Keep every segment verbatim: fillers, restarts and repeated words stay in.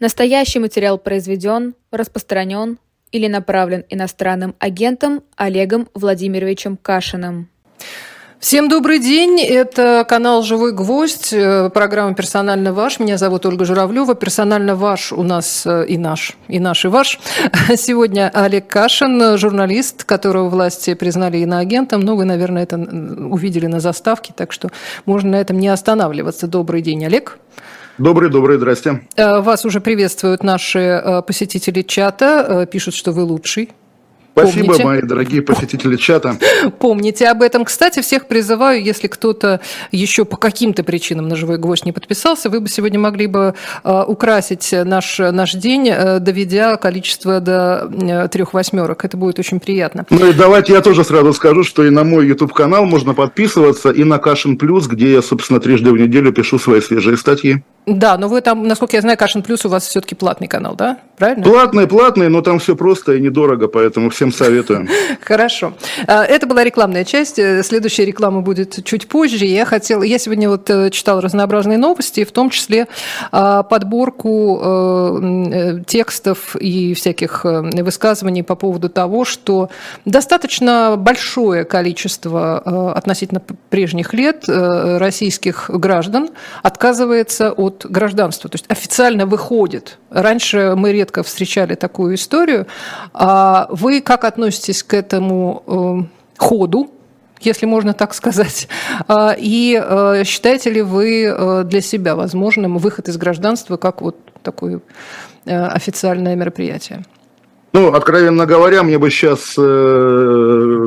Настоящий материал произведен, распространен или направлен иностранным агентом Олегом Владимировичем Кашиным. Всем добрый день, это канал «Живой гвоздь», программа «Персонально ваш». Меня зовут Ольга Журавлева. «Персонально ваш» у нас и наш, и наш, и ваш. Сегодня Олег Кашин, журналист, которого власти признали иноагентом. Ну, вы, наверное, это увидели на заставке, так что можно на этом не останавливаться. Добрый день, Олег. Добрый, добрый, здрасте. Вас уже приветствуют наши посетители чата, пишут, что вы лучший. Спасибо, помните, мои дорогие посетители чата. Помните об этом. Кстати, всех призываю, если кто-то еще по каким-то причинам на «Живой гвоздь» не подписался, вы бы сегодня могли бы украсить наш, наш день, доведя количество до трех восьмерок. Это будет очень приятно. Ну и давайте я тоже сразу скажу, что и на мой YouTube-канал можно подписываться, и на Кашин Плюс, где я, собственно, трижды в неделю пишу свои свежие статьи. Да, но вы там, насколько я знаю, Кашин Плюс у вас все-таки платный канал, да? Правильно? Платный, платный, но там все просто и недорого, поэтому всем советуем. Хорошо. Это была рекламная часть. Следующая реклама будет чуть позже. Я хотела, я сегодня вот читала разнообразные новости, в том числе подборку текстов и всяких высказываний по поводу того, что достаточно большое количество относительно прежних лет российских граждан отказывается от гражданства, то есть официально выходит. Раньше мы редко встречали такую историю. Вы как относитесь к этому ходу, если можно так сказать? И считаете ли вы для себя возможным выход из гражданства как вот такое официальное мероприятие? Ну, откровенно говоря, мне бы сейчас э,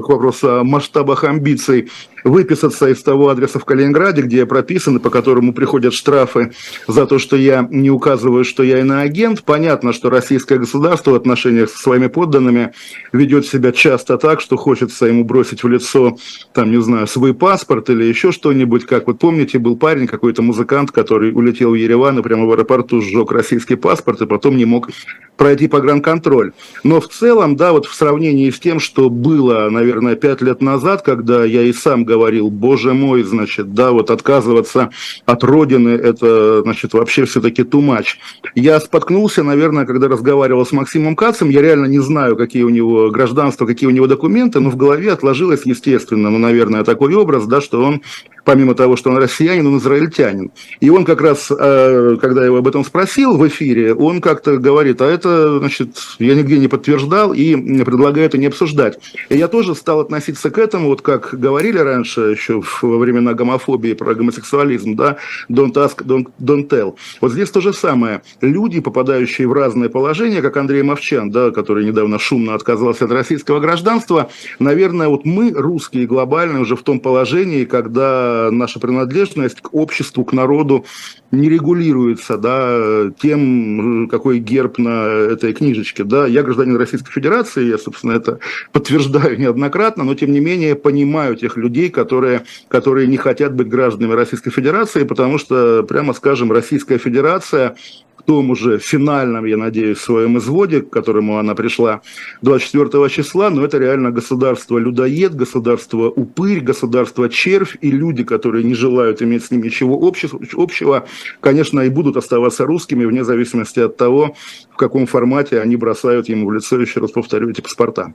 к вопросу о масштабах амбиций выписаться из того адреса в Калининграде, где я прописан, и по которому приходят штрафы за то, что я не указываю, что я иноагент. Понятно, что российское государство в отношениях со своими подданными ведет себя часто так, что хочется ему бросить в лицо, там, не знаю, свой паспорт или еще что-нибудь. Как вы помните, был парень, какой-то музыкант, который улетел в Ереван и прямо в аэропорту сжег российский паспорт и потом не мог пройти погранконтроль. Но в целом, да, вот в сравнении с тем, что было, наверное, пять лет назад, когда я и сам говорил, боже мой, значит, да, вот отказываться от родины, это, значит, вообще все-таки too much. Я споткнулся, наверное, когда разговаривал с Максимом Кацем, я реально не знаю, какие у него гражданства, какие у него документы, но в голове отложилось, естественно, ну, наверное, такой образ, да, что он, помимо того, что он россиянин, он израильтянин. И он как раз, когда я его об этом спросил в эфире, он как-то говорит, а это, значит, я нигде не подтверждал и предлагаю это не обсуждать. И я тоже стал относиться к этому, вот как говорили раньше, еще во времена гомофобии, про гомосексуализм, да, don't ask, don't, don't tell. Вот здесь то же самое. Люди, попадающие в разные положения, как Андрей Мовчан, да, который недавно шумно отказался от российского гражданства, наверное, вот мы, русские, глобально уже в том положении, когда наша принадлежность к обществу, к народу не регулируется, да, тем, какой герб на этой книжечке. Да. Я гражданин Российской Федерации, я, собственно, это подтверждаю неоднократно, но, тем не менее, понимаю тех людей, которые, которые не хотят быть гражданами Российской Федерации, потому что, прямо скажем, Российская Федерация в том уже финальном, я надеюсь, своем изводе, к которому она пришла двадцать четвёртого числа, но это реально государство-людоед, государство-упырь, государство-червь, и люди, которые не желают иметь с ним ничего общего, конечно, и будут оставаться русскими, вне зависимости от того, в каком формате они бросают ему в лицо, еще раз повторю, эти паспорта.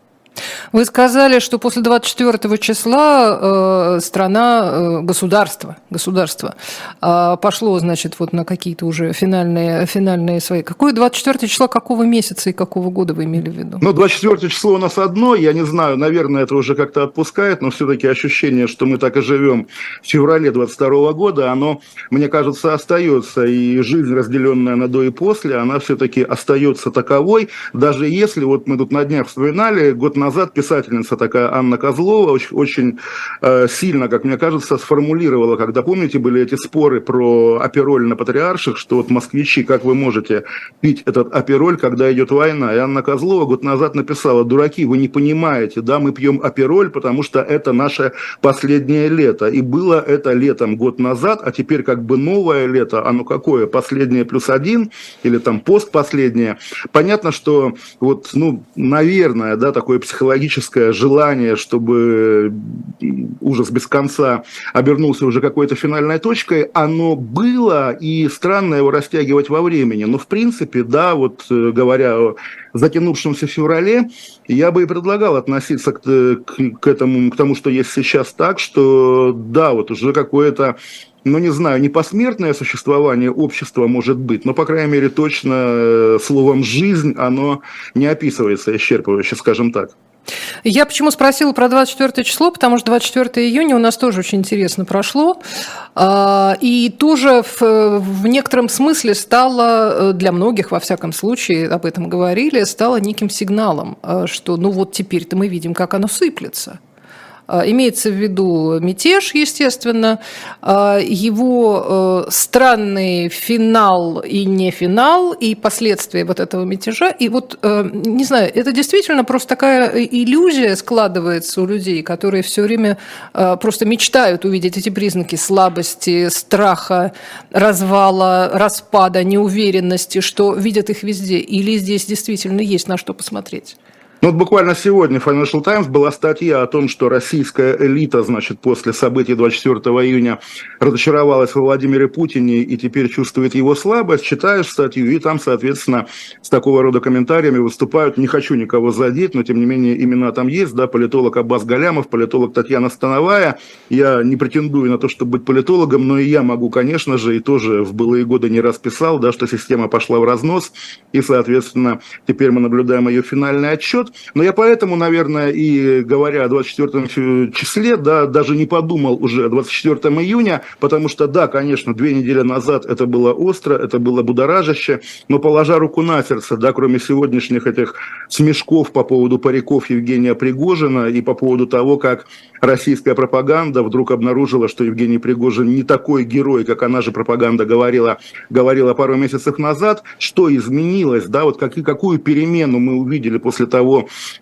Вы сказали, что после двадцать четвёртого числа э, страна, э, государство, государство э, пошло, значит, вот на какие-то уже финальные, финальные свои. Какое двадцать четвёртое число, какого месяца и какого года вы имели в виду? Ну, двадцать четвёртое число у нас одно, я не знаю, наверное, это уже как-то отпускает, но все-таки ощущение, что мы так и живем в феврале двадцать второго года, оно, мне кажется, остается, и жизнь, разделенная на до и после, она все-таки остается таковой, даже если, вот мы тут на днях вспоминали, год назад, назад писательница такая Анна Козлова очень, очень э, сильно, как мне кажется, сформулировала, когда, помните, были эти споры про апероль на патриарших, что вот москвичи, как вы можете пить этот апероль, когда идет война. И Анна Козлова год назад написала: дураки, вы не понимаете, да, мы пьем апероль, потому что это наше последнее лето. И было это летом год назад, а теперь как бы новое лето, оно какое? Последнее плюс один или там постпоследнее. Понятно, что вот, ну, наверное, да, такой психологический патологическое желание, чтобы ужас без конца обернулся уже какой-то финальной точкой, оно было, и странно его растягивать во времени. Но, в принципе, да, вот говоря о затянувшемся феврале, я бы и предлагал относиться к, к, к этому, к тому, что есть сейчас, так, что да, вот уже какое-то, ну, не знаю, не посмертное существование общества может быть, но, по крайней мере, точно словом «жизнь» оно не описывается исчерпывающе, скажем так. Я почему спросила про двадцать четвёртое число, потому что двадцать четвёртое июня у нас тоже очень интересно прошло, и тоже в, в некотором смысле стало, для многих, во всяком случае, об этом говорили, стало неким сигналом, что ну вот теперь-то мы видим, как оно сыплется. Имеется в виду мятеж, естественно, его странный финал и не финал, и последствия вот этого мятежа. И вот, не знаю, это действительно просто такая иллюзия складывается у людей, которые все время просто мечтают увидеть эти признаки слабости, страха, развала, распада, неуверенности, что видят их везде. Или здесь действительно есть на что посмотреть? Ну, вот буквально сегодня в Financial Times была статья о том, что российская элита, значит, после событий двадцать четвёртого июня разочаровалась во Владимире Путине и теперь чувствует его слабость. Читаешь статью, и там, соответственно, с такого рода комментариями выступают. Не хочу никого задеть, но, тем не менее, имена там есть, да, политолог Аббас Галямов, политолог Татьяна Становая. Я не претендую на то, чтобы быть политологом, но и я могу, конечно же, и тоже в былые годы не раз писал, да, что система пошла в разнос, и, соответственно, теперь мы наблюдаем ее финальный отчет. Но я поэтому, наверное, и говоря о двадцать четвёртом числе, да, даже не подумал уже о двадцать четвёртом июня, потому что, да, конечно, две недели назад это было остро, это было будоражаще, но положа руку на сердце, да, кроме сегодняшних этих смешков по поводу париков Евгения Пригожина и по поводу того, как российская пропаганда вдруг обнаружила, что Евгений Пригожин не такой герой, как она же пропаганда говорила, говорила пару месяцев назад, что изменилось, да, вот как, какую перемену мы увидели после того,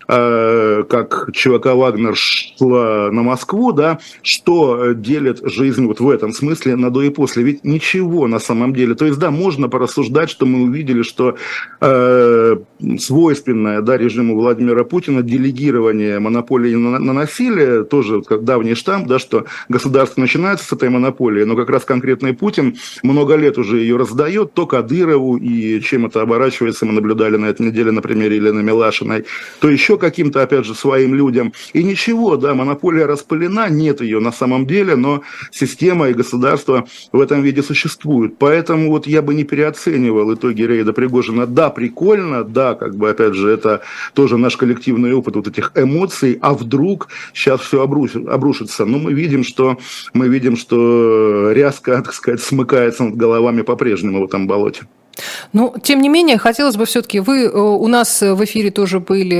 как ЧВК «Вагнер» шла на Москву, да, что делит жизнь вот в этом смысле на до и после. Ведь ничего на самом деле. То есть, да, можно порассуждать, что мы увидели, что э, свойственное, да, режиму Владимира Путина делегирование монополии на, на насилие, тоже как давний штамп, да, что государство начинается с этой монополии, но как раз конкретный Путин много лет уже ее раздает, то Кадырову, и чем это оборачивается, мы наблюдали на этой неделе на примере Елены Милашиной, то еще каким-то, опять же, своим людям. И ничего, да, монополия распылена, нет ее на самом деле, но система и государство в этом виде существуют. Поэтому вот я бы не переоценивал итоги рейда Пригожина. Да, прикольно, да, как бы, опять же, это тоже наш коллективный опыт вот этих эмоций, а вдруг сейчас все обрушится. Но мы видим, что, мы видим, что ряска, так сказать, смыкается над головами по-прежнему в этом болоте. Ну, тем не менее, хотелось бы все-таки, вы у нас в эфире тоже были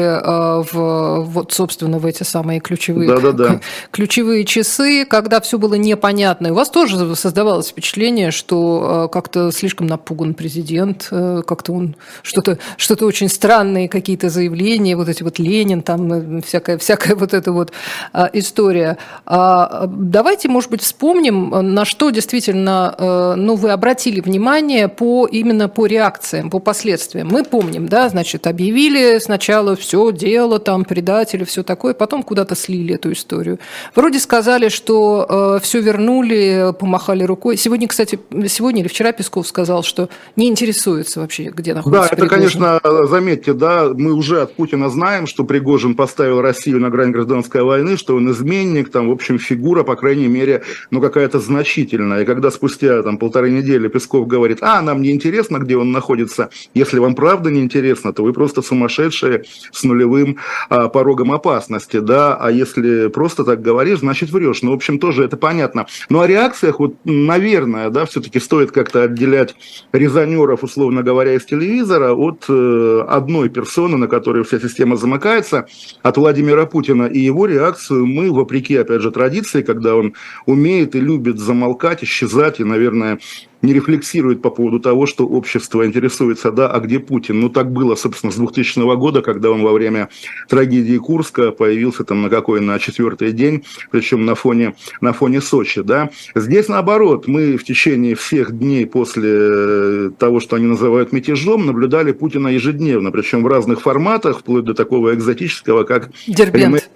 в, вот, собственно, в эти самые ключевые, да, да, да. ключевые часы, когда все было непонятно. И у вас тоже создавалось впечатление, что как-то слишком напуган президент, как-то он что-то, что-то очень странные какие-то заявления, вот эти вот Ленин, там всякая, всякая вот эта вот история. Давайте, может быть, вспомним, на что действительно, ну, вы обратили внимание по именно по реакциям, по последствиям. Мы помним, да, значит, объявили сначала все дело, там, предатели, все такое, потом куда-то слили эту историю. Вроде сказали, что э, все вернули, помахали рукой. Сегодня, кстати, сегодня или вчера Песков сказал, что не интересуется вообще, где находится Да, это, Пригожин. Конечно, заметьте, да, мы уже от Путина знаем, что Пригожин поставил Россию на грань гражданской войны, что он изменник, там, в общем, фигура, по крайней мере, ну, какая-то значительная. И когда спустя, там, полторы недели Песков говорит, а, нам не интересно, где он находится. Если вам правда не интересно, то вы просто сумасшедшие с нулевым а, порогом опасности, да, а если просто так говоришь, значит врешь. Ну, в общем, тоже это понятно. Ну, о реакциях, вот, наверное, да, все-таки стоит как-то отделять резонеров, условно говоря, из телевизора от э, одной персоны, на которую вся система замыкается, от Владимира Путина, и его реакцию мы, вопреки, опять же, традиции, когда он умеет и любит замолкать, исчезать и, наверное, не рефлексирует по поводу того, что общество интересуется, да, а где Путин? Ну, так было, собственно, с двухтысячного года, когда он во время трагедии Курска появился там на какой, на четвертый день, причем на фоне, на фоне Сочи, да. Здесь, наоборот, мы в течение всех дней после того, что они называют мятежом, наблюдали Путина ежедневно, причем в разных форматах, вплоть до такого экзотического, как... Дербент.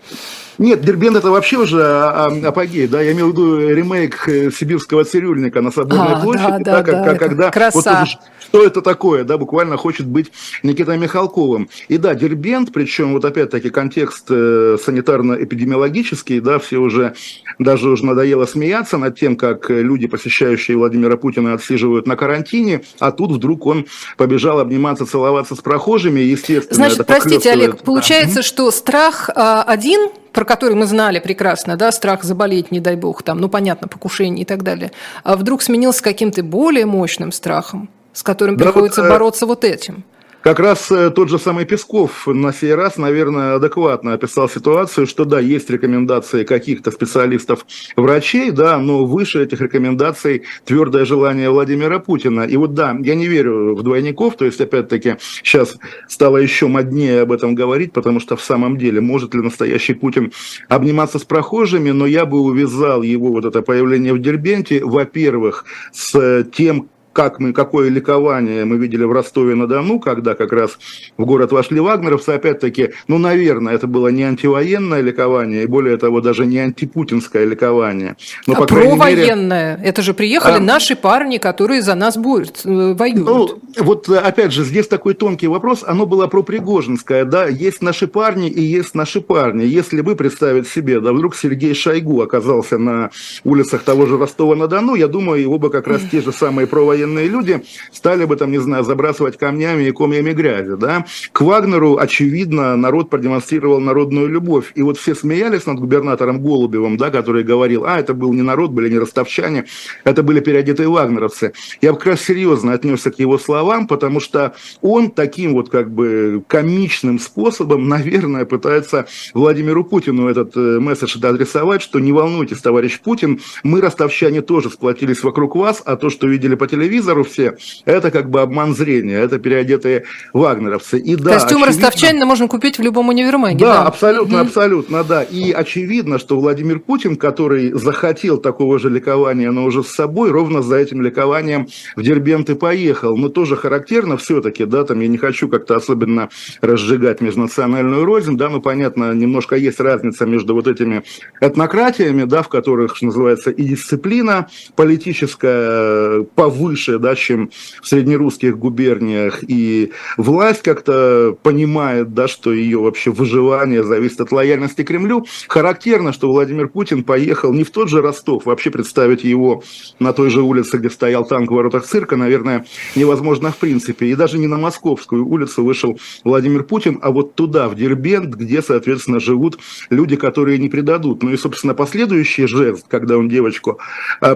Нет, Дербент — это вообще уже апогей, да, я имею в виду ремейк сибирского цирюльника на Соборной а, площади, да, да, да, как, это когда краса. Вот, что это такое, да, буквально хочет быть Никитой Михалковым. И да, Дербент, причем вот опять-таки контекст санитарно-эпидемиологический, да, все уже, даже уже надоело смеяться над тем, как люди, посещающие Владимира Путина, отслеживают на карантине, а тут вдруг он побежал обниматься, целоваться с прохожими, естественно. Значит, простите, Олег, да. Получается, что страх один... про который мы знали прекрасно, да, страх заболеть, не дай бог, там, ну, понятно, покушение и так далее, а вдруг сменился каким-то более мощным страхом, с которым да приходится вот, бороться вот этим. Как раз тот же самый Песков на сей раз, наверное, адекватно описал ситуацию, что да, есть рекомендации каких-то специалистов, врачей, да, но выше этих рекомендаций твердое желание Владимира Путина. И вот да, я не верю в двойников, то есть опять-таки сейчас стало еще моднее об этом говорить, потому что в самом деле может ли настоящий Путин обниматься с прохожими, но я бы увязал его вот это появление в Дербенте, во-первых, с тем, Как мы, какое ликование мы видели в Ростове-на-Дону, когда как раз в город вошли вагнеровцы, опять-таки, ну, наверное, это было не антивоенное ликование, и более того, даже не антипутинское ликование. Но, а провоенное, мере... это же приехали а... наши парни, которые за нас будут, воюют. Ну, вот опять же, здесь такой тонкий вопрос, оно было про Пригожинское, да, есть наши парни и есть наши парни. Если бы представить себе, да, вдруг Сергей Шойгу оказался на улицах того же Ростова-на-Дону, я думаю, его бы как раз те же самые провоенные люди стали бы, там, не знаю, забрасывать камнями и комьями грязи, да. К Вагнеру, очевидно, народ продемонстрировал народную любовь. И вот все смеялись над губернатором Голубевым, да, который говорил, а, это был не народ, были не ростовчане, это были переодетые вагнеровцы. Я бы как раз серьезно отнесся к его словам, потому что он таким вот как бы комичным способом, наверное, пытается Владимиру Путину этот месседж адресовать, что не волнуйтесь, товарищ Путин, мы, ростовчане, тоже сплотились вокруг вас, а то, что видели по телевизору, телевизору все, это как бы обман зрения, это переодетые вагнеровцы. И да, костюм очевидно, ростовчанина можно купить в любом универмаге. Да, да. абсолютно, mm-hmm. абсолютно, да. И очевидно, что Владимир Путин, который захотел такого же ликования, но уже с собой, ровно за этим ликованием в Дербент и поехал. Но тоже характерно все-таки, да, там я не хочу как-то особенно разжигать межнациональную рознь, да, но понятно, немножко есть разница между вот этими этнократиями, да, в которых, что называется, и дисциплина политическая повыше, да, чем в среднерусских губерниях, и власть как-то понимает, да, что ее вообще выживание зависит от лояльности Кремлю. Характерно, что Владимир Путин поехал не в тот же Ростов, вообще представить его на той же улице, где стоял танк в воротах цирка, наверное, невозможно в принципе, и даже не на Московскую улицу вышел Владимир Путин, а вот туда, в Дербент, где, соответственно, живут люди, которые не предадут. Ну и, собственно, последующий жест, когда он девочку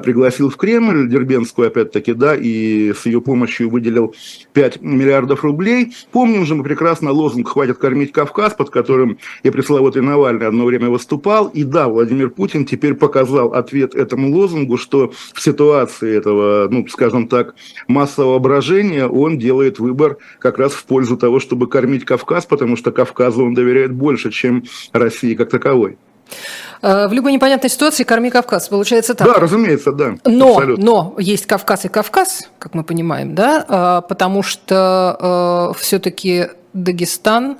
пригласил в Кремль, дербентскую опять-таки, да, и с ее помощью выделил пять миллиардов рублей. Помним же мы прекрасно лозунг «Хватит кормить Кавказ», под которым и пресловутый Навальный одно время выступал. И да, Владимир Путин теперь показал ответ этому лозунгу, что в ситуации этого, ну, скажем так, массового брожения он делает выбор как раз в пользу того, чтобы кормить Кавказ, потому что Кавказу он доверяет больше, чем России как таковой. В любой непонятной ситуации корми Кавказ, получается так. Да, разумеется, да. Но, но есть Кавказ и Кавказ, как мы понимаем, да, потому что э, все-таки Дагестан,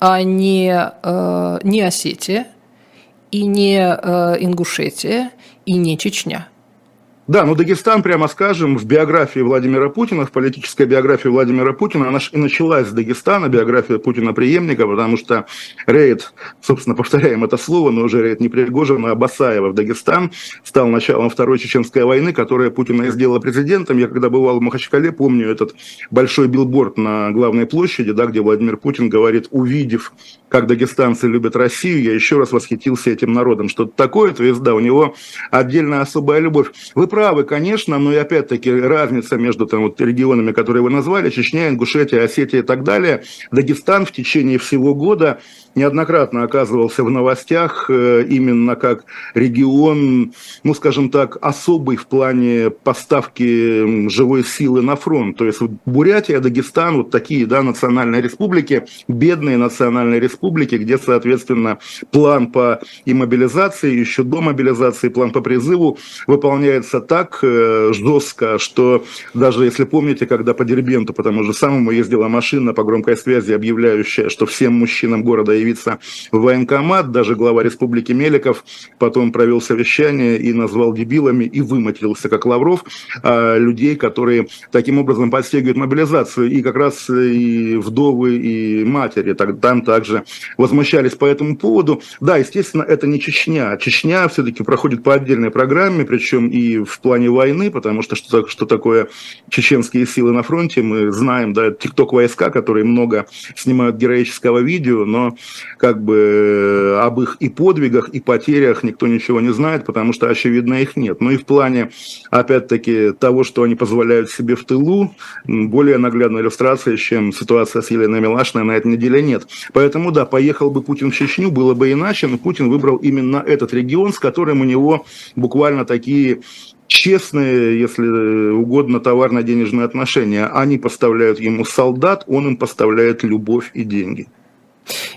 а не, э, не Осетия, и не э, Ингушетия, и не Чечня. Да, но Дагестан, прямо скажем, в биографии Владимира Путина, в политической биографии Владимира Путина, она же и началась с Дагестана, биография Путина-преемника, потому что рейд, собственно, повторяем это слово, но уже рейд не Пригожина, а Басаева в Дагестан стал началом Второй Чеченской войны, которая Путина и сделала президентом. Я когда бывал в Махачкале, помню этот большой билборд на главной площади, да, где Владимир Путин говорит, увидев, как дагестанцы любят Россию, я еще раз восхитился этим народом. Что-то такое, то есть, да, у него отдельная особая любовь. Вы правы, конечно, но и опять-таки разница между там, вот, регионами, которые вы назвали, Чечня, Ингушетия, Осетия и так далее. Дагестан в течение всего года неоднократно оказывался в новостях именно как регион, ну, скажем так, особый в плане поставки живой силы на фронт. То есть Бурятия, Дагестан, вот такие, да, национальные республики, бедные национальные республики, где, соответственно, план по и мобилизации, еще до мобилизации, план по призыву выполняется так жестко, что даже если помните, когда по Дербенту по тому же самому ездила машина по громкой связи, объявляющая, что всем мужчинам города явиться в военкомат, даже глава республики Меликов потом провел совещание и назвал дебилами и выматерился, как Лавров, людей, которые таким образом подстегивают мобилизацию. И как раз и вдовы, и матери там также возмущались по этому поводу. Да, естественно, это не Чечня. Чечня все-таки проходит по отдельной программе, причем и в плане войны, потому что что, что такое чеченские силы на фронте, мы знаем, да, тикток-войска, которые много снимают героического видео, но как бы об их и подвигах, и потерях никто ничего не знает, потому что, очевидно, их нет. Ну и в плане, опять-таки, того, что они позволяют себе в тылу, более наглядной иллюстрации, чем ситуация с Еленой Милашиной, на этой неделе нет. Поэтому, да, поехал бы Путин в Чечню, было бы иначе, но Путин выбрал именно этот регион, с которым у него буквально такие честные, если угодно, товарно-денежные отношения. Они поставляют ему солдат, он им поставляет любовь и деньги.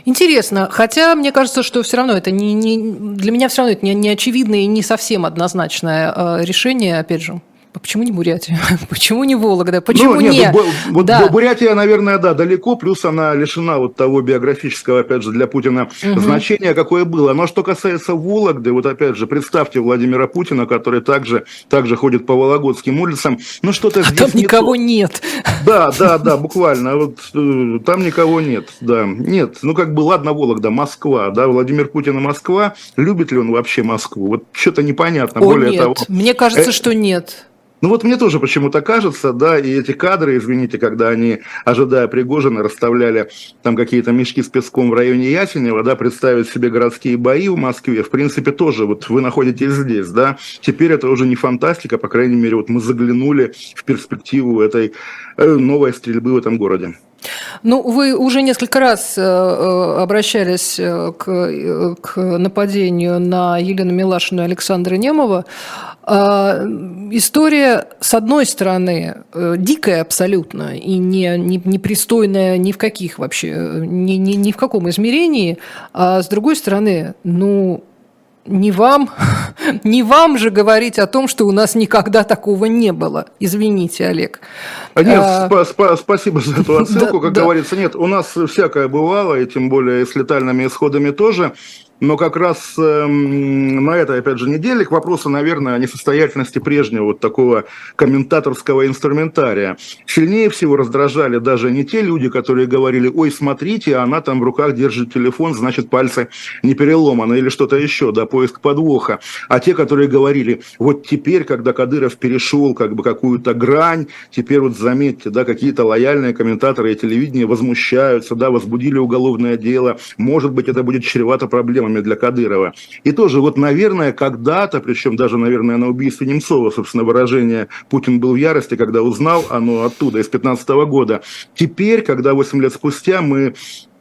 Интересно, хотя мне кажется, что все равно это не, не для меня все равно это не, не очевидное и не совсем однозначное решение, опять же. Почему не Бурятия? Почему не Вологда? Почему ну, нет, не? Бу- бу- да. Бурятия, наверное, да, далеко, плюс она лишена вот того биографического, опять же, для Путина угу. значения, какое было. Но что касается Вологды, вот опять же, представьте Владимира Путина, который также, также ходит по Вологодским улицам, ну что-то а здесь там не никого то. Нет. Да, да, да, буквально, вот там никого нет, да, нет. Ну как бы, ладно, Вологда, Москва, да, Владимир Путин и Москва, любит ли он вообще Москву? Вот что-то непонятно, О, более нет. того. Мне кажется, э- что нет. Ну вот мне тоже почему-то кажется, да, и эти кадры, извините, когда они, ожидая Пригожина, расставляли там какие-то мешки с песком в районе Ясенева, да, представить себе городские бои в Москве, в принципе, тоже вот вы находитесь здесь, да, теперь это уже не фантастика, по крайней мере, вот мы заглянули в перспективу этой новой стрельбы в этом городе. Ну, вы уже несколько раз обращались к, к нападению на Елену Милашину и Александра Немова. История, с одной стороны, дикая абсолютно и не, не, непристойная ни в каких вообще, ни, ни, ни в каком измерении, а с другой стороны, ну... Не вам, не вам же говорить о том, что у нас никогда такого не было. Извините, Олег. Нет, а... спа- спа- спасибо за эту отсылку. Как говорится, нет, у нас всякое бывало, и тем более с летальными исходами тоже. Но как раз эм, на этой, опять же, неделе к вопросу, наверное, о несостоятельности прежнего вот такого комментаторского инструментария. Сильнее всего раздражали даже не те люди, которые говорили: «Ой, смотрите, она там в руках держит телефон, значит, пальцы не переломаны» или что-то еще, да, поиск подвоха. А те, которые говорили: «Вот теперь, когда Кадыров перешел как бы какую-то грань, теперь вот заметьте, да, какие-то лояльные комментаторы и телевидение возмущаются, да, возбудили уголовное дело, может быть, это будет чревато проблемами для Кадырова». И тоже вот, наверное, когда-то, причем даже, наверное, на убийстве Немцова, собственно, выражение «Путин был в ярости, когда узнал», оно оттуда, из пятнадцатого года. Теперь, когда восемь лет спустя мы...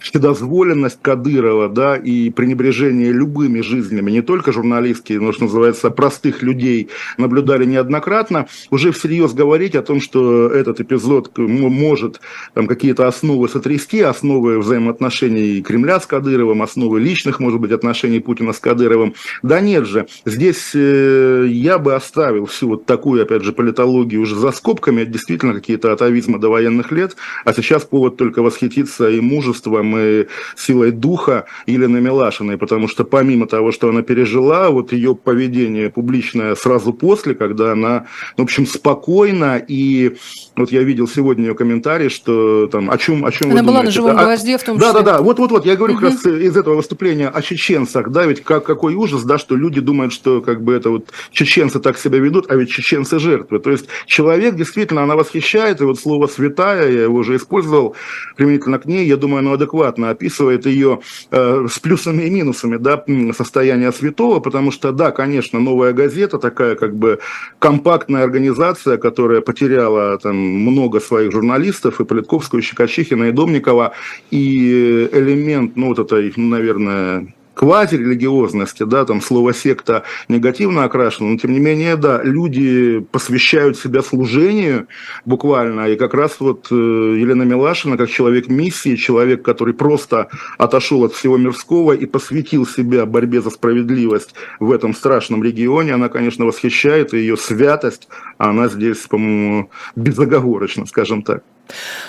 вседозволенность Кадырова, да, и пренебрежение любыми жизнями, не только журналистки, но, что называется, простых людей, наблюдали неоднократно, уже всерьез говорить о том, что этот эпизод может там какие-то основы сотрясти, основы взаимоотношений Кремля с Кадыровым, основы личных, может быть, отношений Путина с Кадыровым. Да нет же, здесь э, я бы оставил всю вот такую, опять же, политологию уже за скобками, действительно какие-то атовизмы до военных лет, а сейчас повод только восхититься и мужеством, и силой духа Елены Милашиной, потому что помимо того, что она пережила, вот ее поведение публичное сразу после, когда она, в общем, спокойна, и вот я видел сегодня ее комментарий, что там, о чем, о чем она вы была думаете? На «Живом гвозде», в том числе. Да-да-да, вот-вот-вот, я говорю угу. как раз из этого выступления о чеченцах, да, ведь как, какой ужас, да, что люди думают, что как бы это вот чеченцы так себя ведут, а ведь чеченцы жертвы, то есть человек действительно, она восхищает, и вот слово «святая», я его уже использовал применительно к ней, я думаю, оно адекватно адекватно описывает ее э, с плюсами и минусами, да, состояние Светова, потому что, да, конечно, «Новая газета» такая как бы компактная организация, которая потеряла там много своих журналистов, и Политковскую, и Щекочихина, и Домникова, и элемент, ну вот это, наверное... квазирелигиозности, да, там слово «секта» негативно окрашено, но тем не менее, да, люди посвящают себя служению буквально, и как раз вот Елена Милашина, как человек миссии, человек, который просто отошел от всего мирского и посвятил себя борьбе за справедливость в этом страшном регионе, она, конечно, восхищает, и ее святость, она здесь, по-моему, безоговорочна, скажем так.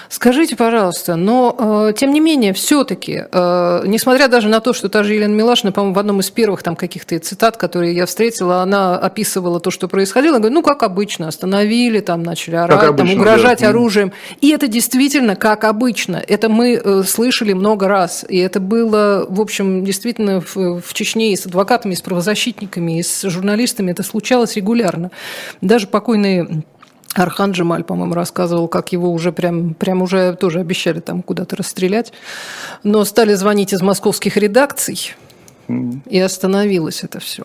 Скажите, пожалуйста, но э, тем не менее, все-таки, э, несмотря даже на то, что та же Елена Милашина, по-моему, в одном из первых там каких-то цитат, которые я встретила, она описывала то, что происходило, говорит, ну, как обычно, остановили, там, начали орать, обычно, там, угрожать да. оружием. И это действительно как обычно. Это мы э, слышали много раз. И это было, в общем, действительно в, в Чечне и с адвокатами, и с правозащитниками, и с журналистами. Это случалось регулярно. Даже покойные... Архан Джемаль, по-моему, рассказывал, как его уже прям, прям уже тоже обещали там куда-то расстрелять. Но стали звонить из московских редакций, и остановилось это все.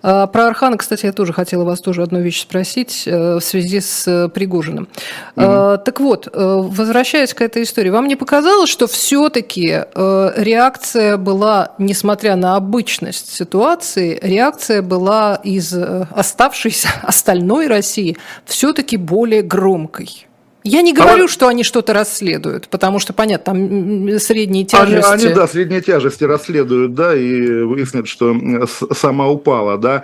Про Архана, кстати, я тоже хотела вас тоже одну вещь спросить в связи с Пригожиным. Mm-hmm. Так вот, возвращаясь к этой истории, вам не показалось, что все-таки реакция была, несмотря на обычность ситуации, реакция была из оставшейся остальной России все-таки более громкой? Я не говорю, а что они что-то расследуют, потому что, понятно, там средние тяжести... Они, они да, средние тяжести расследуют, да, и выяснят, что сама упала, да.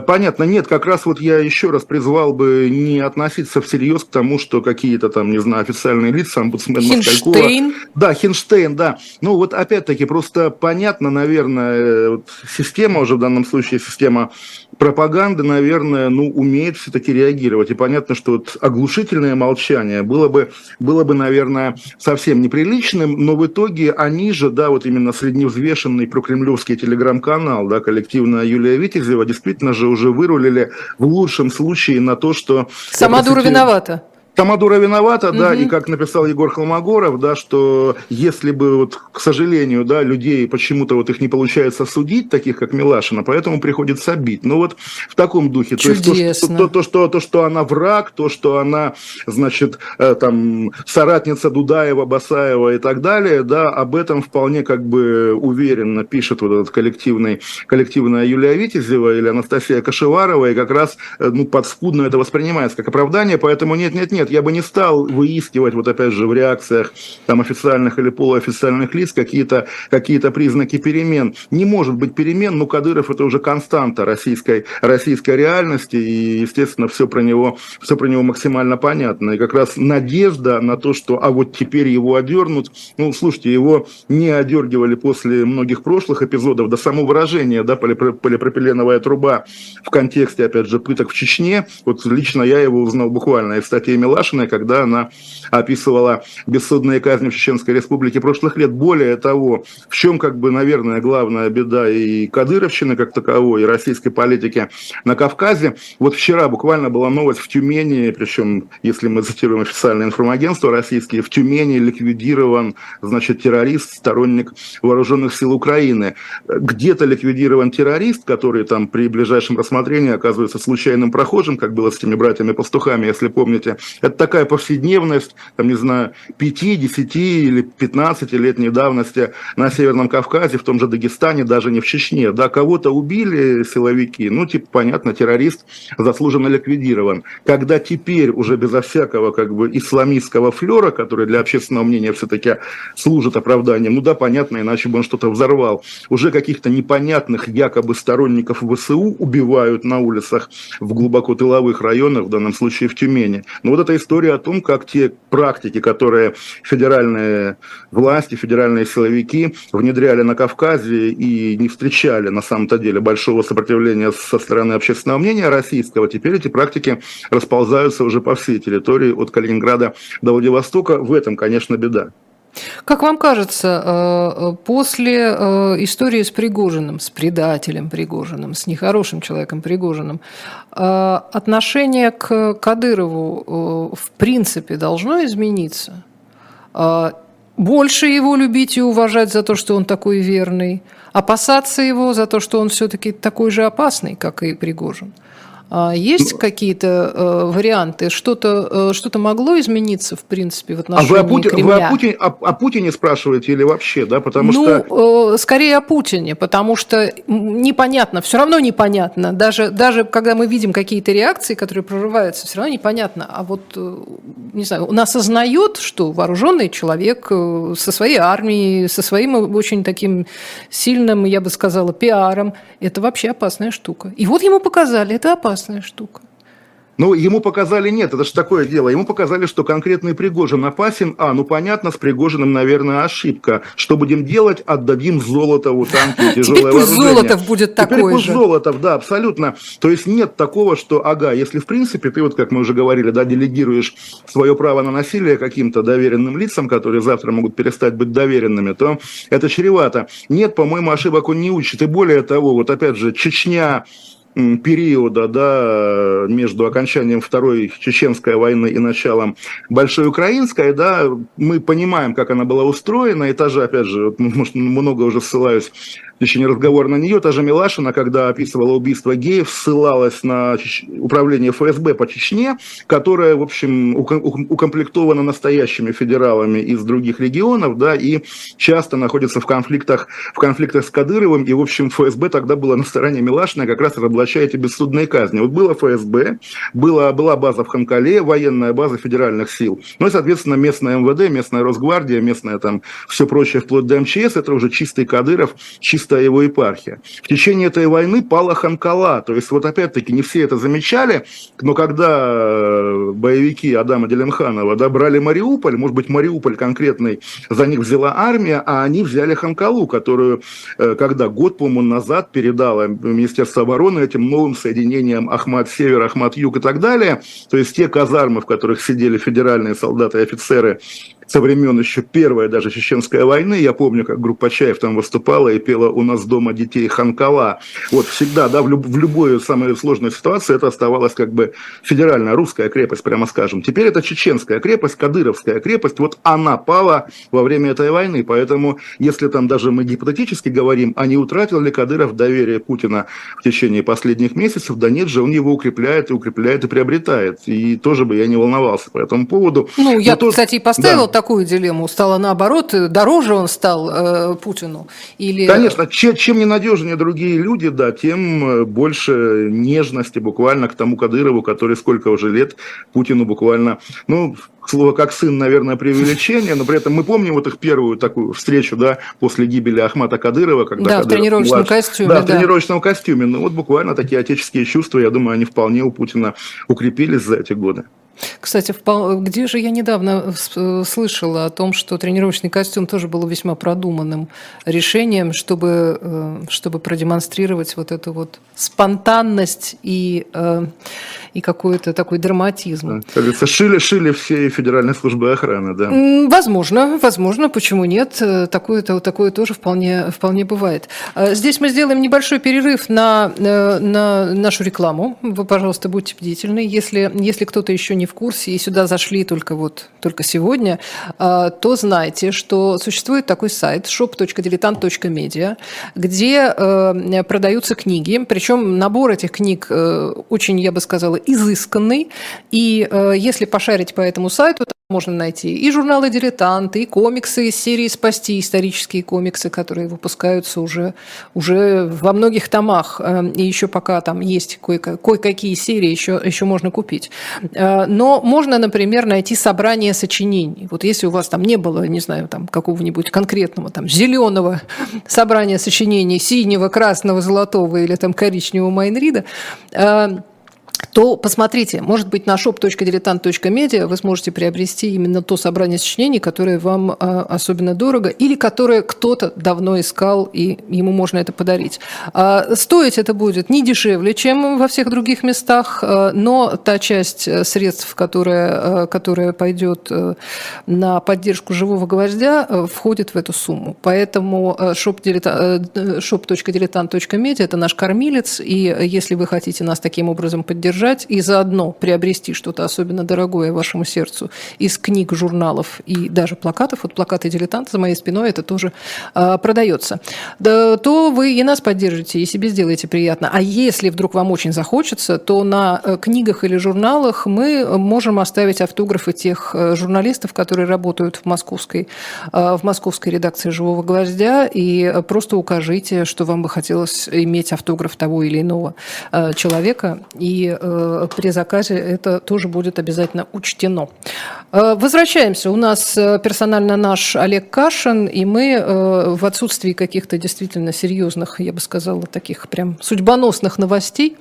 Понятно, нет, как раз вот я еще раз призвал бы не относиться всерьез к тому, что какие-то там, не знаю, официальные лица, омбудсмен Москалькова... Хинштейн? Да, Хинштейн, да. Ну вот опять-таки просто понятно, наверное, вот система уже в данном случае, система пропаганды, наверное, ну, умеет все-таки реагировать. И понятно, что вот оглушительное молчание было бы, было бы, наверное, совсем неприличным, но в итоге они же, да, вот именно средневзвешенный прокремлевский телеграм-канал, да, коллективная Юлия Витязева, действительно же уже вырулили в лучшем случае на то, что... Сама дура виновата. Сама дура виновата, да, угу. И как написал Егор Холмогоров, да, что если бы, вот, к сожалению, да, людей почему-то вот их не получается судить, таких как Милашина, поэтому приходится бить. Ну вот в таком духе. Чудесно. То есть то, что, то, то, что, то, что она враг, то, что она, значит, э, там, соратница Дудаева, Басаева и так далее, да, об этом вполне как бы уверенно пишет вот этот коллективный, коллективная Юлия Витязева или Анастасия Кашеварова, и как раз, ну, подскудно это воспринимается как оправдание, поэтому нет-нет-нет, я бы не стал выискивать, вот опять же, в реакциях там, официальных или полуофициальных лиц какие-то, какие-то признаки перемен. Не может быть перемен, но Кадыров – это уже константа российской, российской реальности, и, естественно, все про него, все про него максимально понятно. И как раз надежда на то, что а вот теперь его одернут, ну, слушайте, его не одергивали после многих прошлых эпизодов, да само выражение, да, полипропиленовая труба в контексте, опять же, пыток в Чечне, вот лично я его узнал буквально из статьи Милашиной, когда она описывала бессудные казни в Чеченской Республике прошлых лет. Более того, в чем, как бы, наверное, главная беда и кадыровщины как таковой, и российской политики на Кавказе. Вот вчера буквально была новость в Тюмени, причем, если мы цитируем официальное информагентство российские, в Тюмени ликвидирован, значит, террорист, сторонник вооруженных сил Украины. Где-то ликвидирован террорист, который там при ближайшем рассмотрении оказывается случайным прохожим, как было с теми братьями-пастухами, если помните. Это такая повседневность, там, не знаю, пяти, десяти или пятнадцатилетней давности на Северном Кавказе, в том же Дагестане, даже не в Чечне. Да, кого-то убили силовики, ну, типа, понятно, террорист заслуженно ликвидирован. Когда теперь уже безо всякого, как бы, исламистского флера, который для общественного мнения все-таки служит оправданием, ну да, понятно, иначе бы он что-то взорвал. Уже каких-то непонятных якобы сторонников ВСУ убивают на улицах в глубоко тыловых районах, в данном случае в Тюмени. Но вот это история о том, как те практики, которые федеральные власти, федеральные силовики внедряли на Кавказе и не встречали на самом-то деле большого сопротивления со стороны общественного мнения российского, теперь эти практики расползаются уже по всей территории от Калининграда до Владивостока. В этом, конечно, беда. Как вам кажется, после истории с Пригожиным, с предателем Пригожиным, с нехорошим человеком Пригожиным, отношение к Кадырову в принципе должно измениться? больше его любить и уважать за то, что он такой верный, опасаться его за то, что он все-таки такой же опасный, как и Пригожин. Есть какие-то варианты? Что-то что-то могло измениться, в принципе, в отношении Кремля? А вы о, Пути... вы о, Пути... о Путине спрашиваете или вообще? Да? Потому ну, что... скорее о Путине, потому что непонятно, все равно непонятно. Даже, даже когда мы видим какие-то реакции, которые прорываются, все равно непонятно. А вот, не знаю, он осознает, что вооруженный человек со своей армией, со своим очень таким сильным, я бы сказала, пиаром, это вообще опасная штука. И вот ему показали, это опасно. штука. Ну, ему показали, нет, это же такое дело, ему показали, что конкретный Пригожин опасен, а, ну, понятно, с Пригожиным, наверное, ошибка. Что будем делать? Отдадим Золотову танки и тяжелое вооружение. Теперь Золотов будет такой же. Теперь пусть Золотов, да, абсолютно. То есть нет такого, что, ага, если, в принципе, ты, вот как мы уже говорили, да, делегируешь свое право на насилие каким-то доверенным лицам, которые завтра могут перестать быть доверенными, то это чревато. Нет, по-моему, ошибок он не учит. И более того, вот опять же, Чечня... периода, да, между окончанием Второй Чеченской войны и началом Большой Украинской, да, мы понимаем, как она была устроена, и та же, опять же, вот, может, много уже ссылаюсь в течение разговора на нее, та же Милашина, когда описывала убийство геев, ссылалась на управление эф эс бэ по Чечне, которое, в общем, укомплектовано настоящими федералами из других регионов, да, и часто находится в конфликтах, в конфликтах с Кадыровым, и, в общем, эф эс бэ тогда было на стороне Милашина, как раз разоблачено эти бессудные казни. Вот было эф эс бэ, была, была база в Ханкале, военная база федеральных сил. Ну и, соответственно, местная МВД, местная Росгвардия, местная там все прочее, вплоть до эм че эс, это уже чистый Кадыров, чистая его епархия. В течение этой войны пала Ханкала. То есть, вот опять-таки, не все это замечали, но когда боевики Адама Делимханова, да, брали Мариуполь, может быть, Мариуполь конкретный за них взяла армия, а они взяли Ханкалу, которую, когда год, по-моему, назад передала Министерство обороны этим новым соединением Ахмат-Север, Ахмат-Юг и так далее. То есть те казармы, в которых сидели федеральные солдаты и офицеры со времен еще первой даже Чеченской войны. Я помню, как группа «Чаев» там выступала и пела «У нас дома детей Ханкала». Вот всегда, да, в, люб- в любой самой сложной ситуации это оставалась как бы федеральная русская крепость, прямо скажем. Теперь это чеченская крепость, кадыровская крепость. Вот она пала во время этой войны. Поэтому, если там даже мы гипотетически говорим, а не утратил ли Кадыров доверие Путина в течение последних месяцев, да нет же, он его укрепляет и укрепляет и приобретает. И тоже бы я не волновался по этому поводу. Ну, я, тут, кстати, и поставила да. такую дилемму. Стало наоборот, дороже он стал э, Путину? Или... Конечно, чем, чем ненадежнее другие люди, да, тем больше нежности буквально к тому Кадырову, который сколько уже лет Путину буквально... ну. Слово как сын, наверное, преувеличение, но при этом мы помним вот их первую такую встречу, да, после гибели Ахмата Кадырова, когда да, Кадыров в тренировочном младший, костюме, да, да, в тренировочном костюме. Ну вот буквально такие отеческие чувства, я думаю, они вполне у Путина укрепились за эти годы. Кстати, где же я недавно слышала о том, что тренировочный костюм тоже был весьма продуманным решением, чтобы, чтобы продемонстрировать вот эту вот спонтанность и, и какой-то такой драматизм. Как говорится, шили-шили все Федеральной службы охраны, да? Возможно, возможно, почему нет? Такое, такое тоже вполне, вполне бывает. Здесь мы сделаем небольшой перерыв на, на нашу рекламу. Вы, пожалуйста, будьте бдительны. Если, если кто-то еще не в курсе и сюда зашли только, вот, только сегодня, то знайте, что существует такой сайт shop точка diletant точка media, где продаются книги. Причем набор этих книг очень, я бы сказала, изысканный. И если пошарить по этому сайту, там можно найти и журналы «Дилетант», и комиксы из серии «Спасти», исторические комиксы, которые выпускаются уже, уже во многих томах, и еще пока там есть кое-какие серии, еще, еще можно купить. Но можно, например, найти собрание сочинений. Вот если у вас там не было, не знаю, там какого-нибудь конкретного там зеленого собрания сочинений, синего, красного, золотого или там коричневого Майн-Рида, то посмотрите, может быть, на shop точка diletant точка media вы сможете приобрести именно то собрание сочинений, которое вам особенно дорого, или которое кто-то давно искал, и ему можно это подарить. Стоить это будет не дешевле, чем во всех других местах, но та часть средств, которая, которая пойдет на поддержку «Живого гвоздя», входит в эту сумму. Поэтому shop точка diletant точка media – это наш кормилец, и если вы хотите нас таким образом поддержать, поддержать и заодно приобрести что-то особенно дорогое вашему сердцу из книг, журналов и даже плакатов, вот плакаты «Дилетанта» за моей спиной, это тоже а, продается, да, то вы и нас поддержите, и себе сделаете приятно. А если вдруг вам очень захочется, то на книгах или журналах мы можем оставить автографы тех журналистов, которые работают в московской, в московской редакции «Живого гвоздя», и просто укажите, что вам бы хотелось иметь автограф того или иного человека, и при заказе это тоже будет обязательно учтено. Возвращаемся. У нас персонально наш Олег Кашин, и мы в отсутствии каких-то действительно серьезных, я бы сказала, таких прям судьбоносных новостей,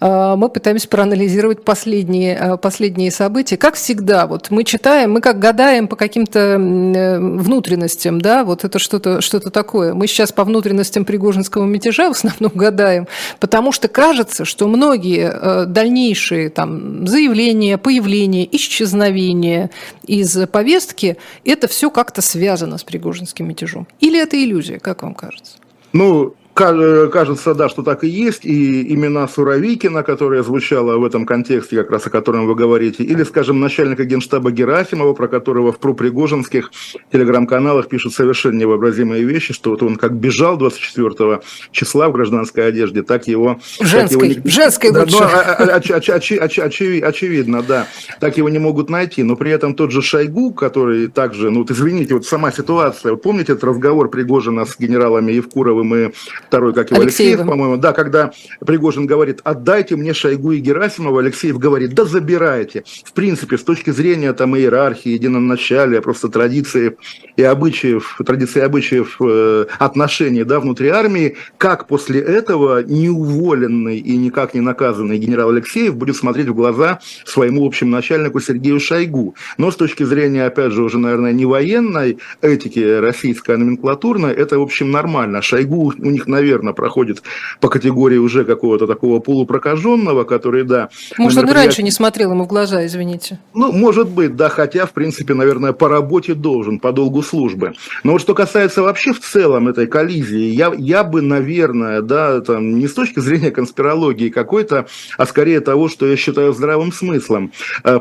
мы пытаемся проанализировать последние, последние события. Как всегда, вот мы читаем, мы как гадаем по каким-то внутренностям, да, вот это что-то, что-то такое. Мы сейчас по внутренностям пригожинского мятежа в основном гадаем, потому что кажется, что многие дальнейшие там заявления, появления, исчезновения из повестки, это все как-то связано с пригожинским мятежом. Или это иллюзия, как вам кажется? Ну, кажется, да, что так и есть, и имена Суровикина, которая звучала в этом контексте, как раз о котором вы говорите, или, скажем, начальника генштаба Герасимова, про которого в пропригожинских телеграм-каналах пишут совершенно невообразимые вещи, что вот он как бежал двадцать четвёртого числа в гражданской одежде, так его... Женской, так его... женской да, лучше. Ну, оч, оч, оч, оч, оч, очевидно, да, так его не могут найти, но при этом тот же Шойгу, который также, ну вот извините, вот сама ситуация, вы помните этот разговор Пригожина с генералами Евкуровым и... Второй, как его, Алексеев, по-моему, да, когда Пригожин говорит, отдайте мне Шойгу и Герасимова, Алексеев говорит, да забирайте. В принципе, с точки зрения там иерархии, единоначалия, просто традиции и обычаев, традиции и обычаев э, отношений, да, внутри армии, как после этого неуволенный и никак не наказанный генерал Алексеев будет смотреть в глаза своему общему начальнику Сергею Шойгу. Но с точки зрения, опять же, уже, наверное, не военной этики российской номенклатурной, это, в общем, нормально. Шойгу у них, наверное, проходит по категории уже какого-то такого полупрокаженного, который, да... Может, он и раньше не смотрел ему в глаза, извините. Ну, может быть, да, хотя, в принципе, наверное, по работе должен, по долгу службы. Но вот что касается вообще в целом этой коллизии, я, я бы, наверное, да, там, не с точки зрения конспирологии какой-то, а скорее того, что я считаю здравым смыслом,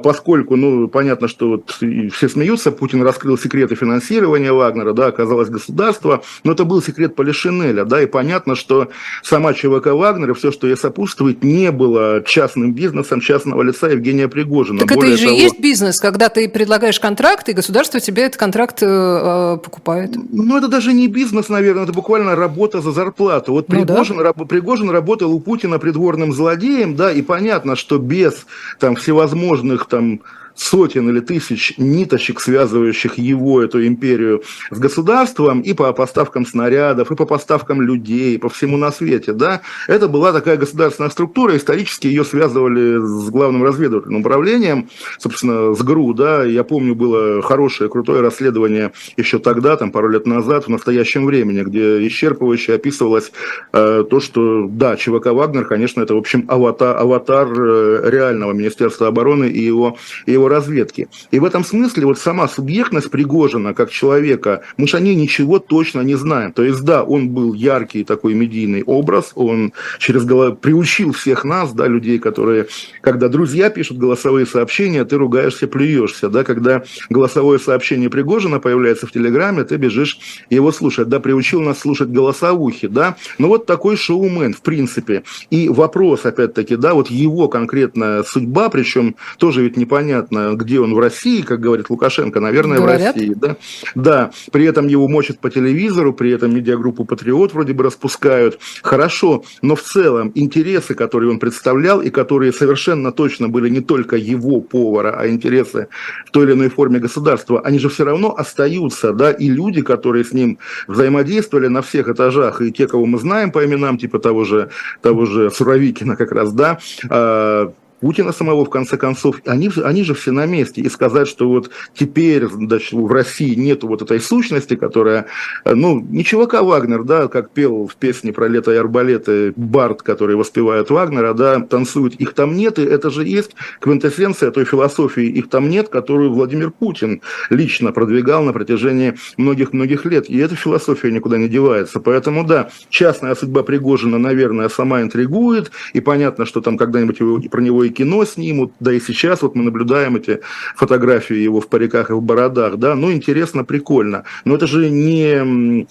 поскольку, ну, понятно, что вот все смеются, Путин раскрыл секреты финансирования Вагнера, да, оказалось государство, но это был секрет Полишинеля, да, и понятно, что сама ЧВК Вагнера, все, что ей сопутствует, не было частным бизнесом частного лица Евгения Пригожина. Так более это же того, есть бизнес, когда ты предлагаешь контракт, и государство тебе этот контракт э, покупает. Ну, это даже не бизнес, наверное, это буквально работа за зарплату. Вот ну, Пригожин, да. раб, Пригожин работал у Путина придворным злодеем, да, и понятно, что без там всевозможных там сотен или тысяч ниточек, связывающих его, эту империю, с государством, и по поставкам снарядов, и по поставкам людей, по всему на свете, да, это была такая государственная структура, исторически ее связывали с главным разведывательным управлением, собственно, с ГРУ, да, я помню, было хорошее, крутое расследование еще тогда, там, пару лет назад, в настоящем времени, где исчерпывающе описывалось э, то, что, да, ЧВК «Вагнер», конечно, это, в общем, аватар, аватар реального Министерства обороны и его, и его разведки. И в этом смысле вот сама субъектность Пригожина как человека, мы же о ней ничего точно не знаем. То есть, да, он был яркий такой медийный образ, он через голову приучил всех нас, да, людей, которые, когда друзья пишут голосовые сообщения, ты ругаешься, плюешься, да, когда голосовое сообщение Пригожина появляется в Телеграме, ты бежишь его слушать, да, приучил нас слушать голосовухи, да, ну вот такой шоумен, в принципе. И вопрос, опять-таки, да, вот его конкретная судьба, причем тоже ведь непонятно, где он в России, как говорит Лукашенко, наверное, Говорят. в России, да? Да, при этом его мочат по телевизору, при этом медиагруппу «Патриот» вроде бы распускают. Хорошо, но в целом интересы, которые он представлял, и которые совершенно точно были не только его повара, а интересы в той или иной форме государства, они же все равно остаются, да, и люди, которые с ним взаимодействовали на всех этажах, и те, кого мы знаем по именам, типа того же, того же Суровикина как раз, да, Путина самого, в конце концов, они, они же все на месте. И сказать, что вот теперь, значит, в России нету вот этой сущности, которая, ну, не ЧВК Вагнер, да, как пел в песне про лето и арбалеты Бард, который воспевает Вагнера, да, танцует, их там нет, и это же есть квинтэссенция той философии «их там нет», которую Владимир Путин лично продвигал на протяжении многих-многих лет. И эта философия никуда не девается. Поэтому, да, частная судьба Пригожина, наверное, сама интригует, и понятно, что там когда-нибудь его, про него и кино снимут, да и сейчас вот мы наблюдаем эти фотографии его в париках и в бородах, да, ну интересно, прикольно, но это же не...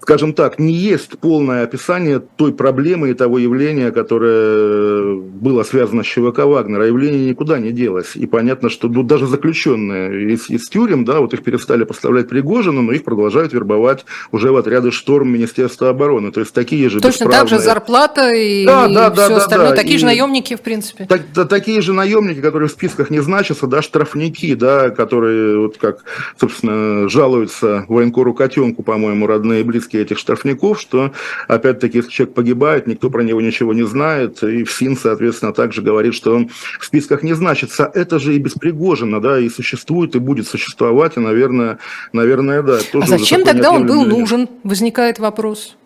скажем так, не есть полное описание той проблемы и того явления, которое было связано с ЧВК Вагнера. Явление никуда не делось. И понятно, что ну, даже заключенные из, из тюрем, да, вот их перестали поставлять Пригожину, но их продолжают вербовать уже в отряды «Шторм» Министерства обороны. То есть такие же Точно бесправные... так же зарплата и, да, и да, все да, остальное. Да, да. Такие и же наемники, в принципе. Так, да, такие же наемники, которые в списках не значатся, да, штрафники, да, которые, вот как, собственно, жалуются военкору Котенку, по-моему, родные и близкие этих штрафников, что, опять-таки, если человек погибает, никто про него ничего не знает, и ФСИН, соответственно, также говорит, что он в списках не значится. Это же и без Пригожина, да, и существует, и будет существовать, и, наверное, наверное да. А зачем тогда он был нужен, возникает вопрос.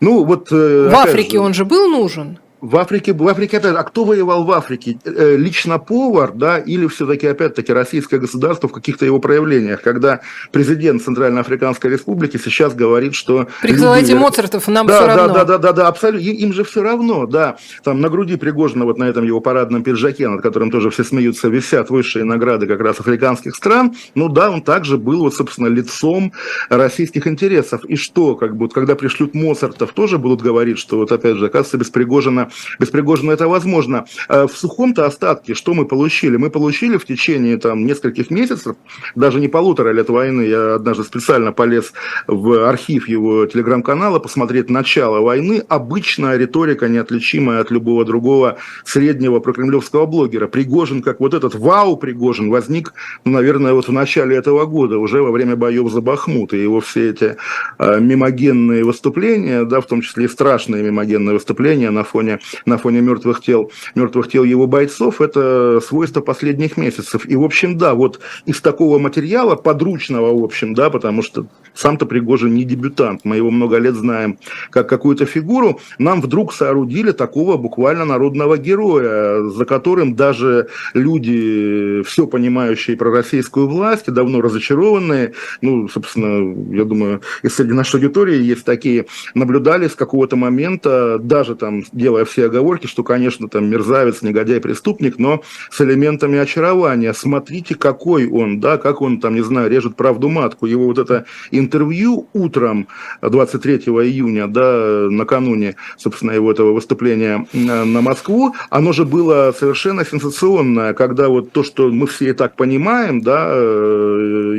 Ну, вот, в Африке он же был нужен? В Африке, в Африке, а кто воевал в Африке? Лично повар, да, или все-таки, опять-таки, российское государство в каких-то его проявлениях, когда президент Центральноафриканской Республики сейчас говорит, что... Призывайте люди... Моцартов, нам да, все да, равно. Да, да, да, да, абсолютно, им же все равно, да. Там на груди Пригожина, вот на этом его парадном пиджаке, над которым тоже все смеются, висят высшие награды как раз африканских стран. Ну да, он также был, вот, собственно, лицом российских интересов. И что, как бы, когда пришлют Моцартов, тоже будут говорить, что, вот опять же, оказывается, без Пригожина Без Пригожина это возможно. В сухом-то остатке что мы получили? Мы получили в течение там, нескольких месяцев, даже не полутора лет войны, я однажды специально полез в архив его телеграм-канала посмотреть начало войны, обычная риторика, неотличимая от любого другого среднего прокремлевского блогера. Пригожин, как вот этот вау Пригожин, возник, ну, наверное, вот в начале этого года, уже во время боев за Бахмут, и его все эти э, мимогенные выступления, да, в том числе и страшные мимогенные выступления на фоне на фоне мертвых тел, мертвых тел его бойцов, это свойство последних месяцев. И, в общем, да, вот из такого материала, подручного, в общем, да, потому что сам-то Пригожин не дебютант, мы его много лет знаем как какую-то фигуру, нам вдруг соорудили такого буквально народного героя, за которым даже люди, все понимающие про российскую власть, давно разочарованные, ну, собственно, я думаю, и среди нашей аудитории есть такие, наблюдали с какого-то момента, даже там дело все оговорки, что, конечно, там мерзавец, негодяй, преступник, но с элементами очарования. Смотрите, какой он, да, как он, там, не знаю, режет правду матку. Его вот это интервью утром двадцать третьего июня, да, накануне, собственно, его этого выступления на Москву, оно же было совершенно сенсационное, когда вот то, что мы все и так понимаем, да,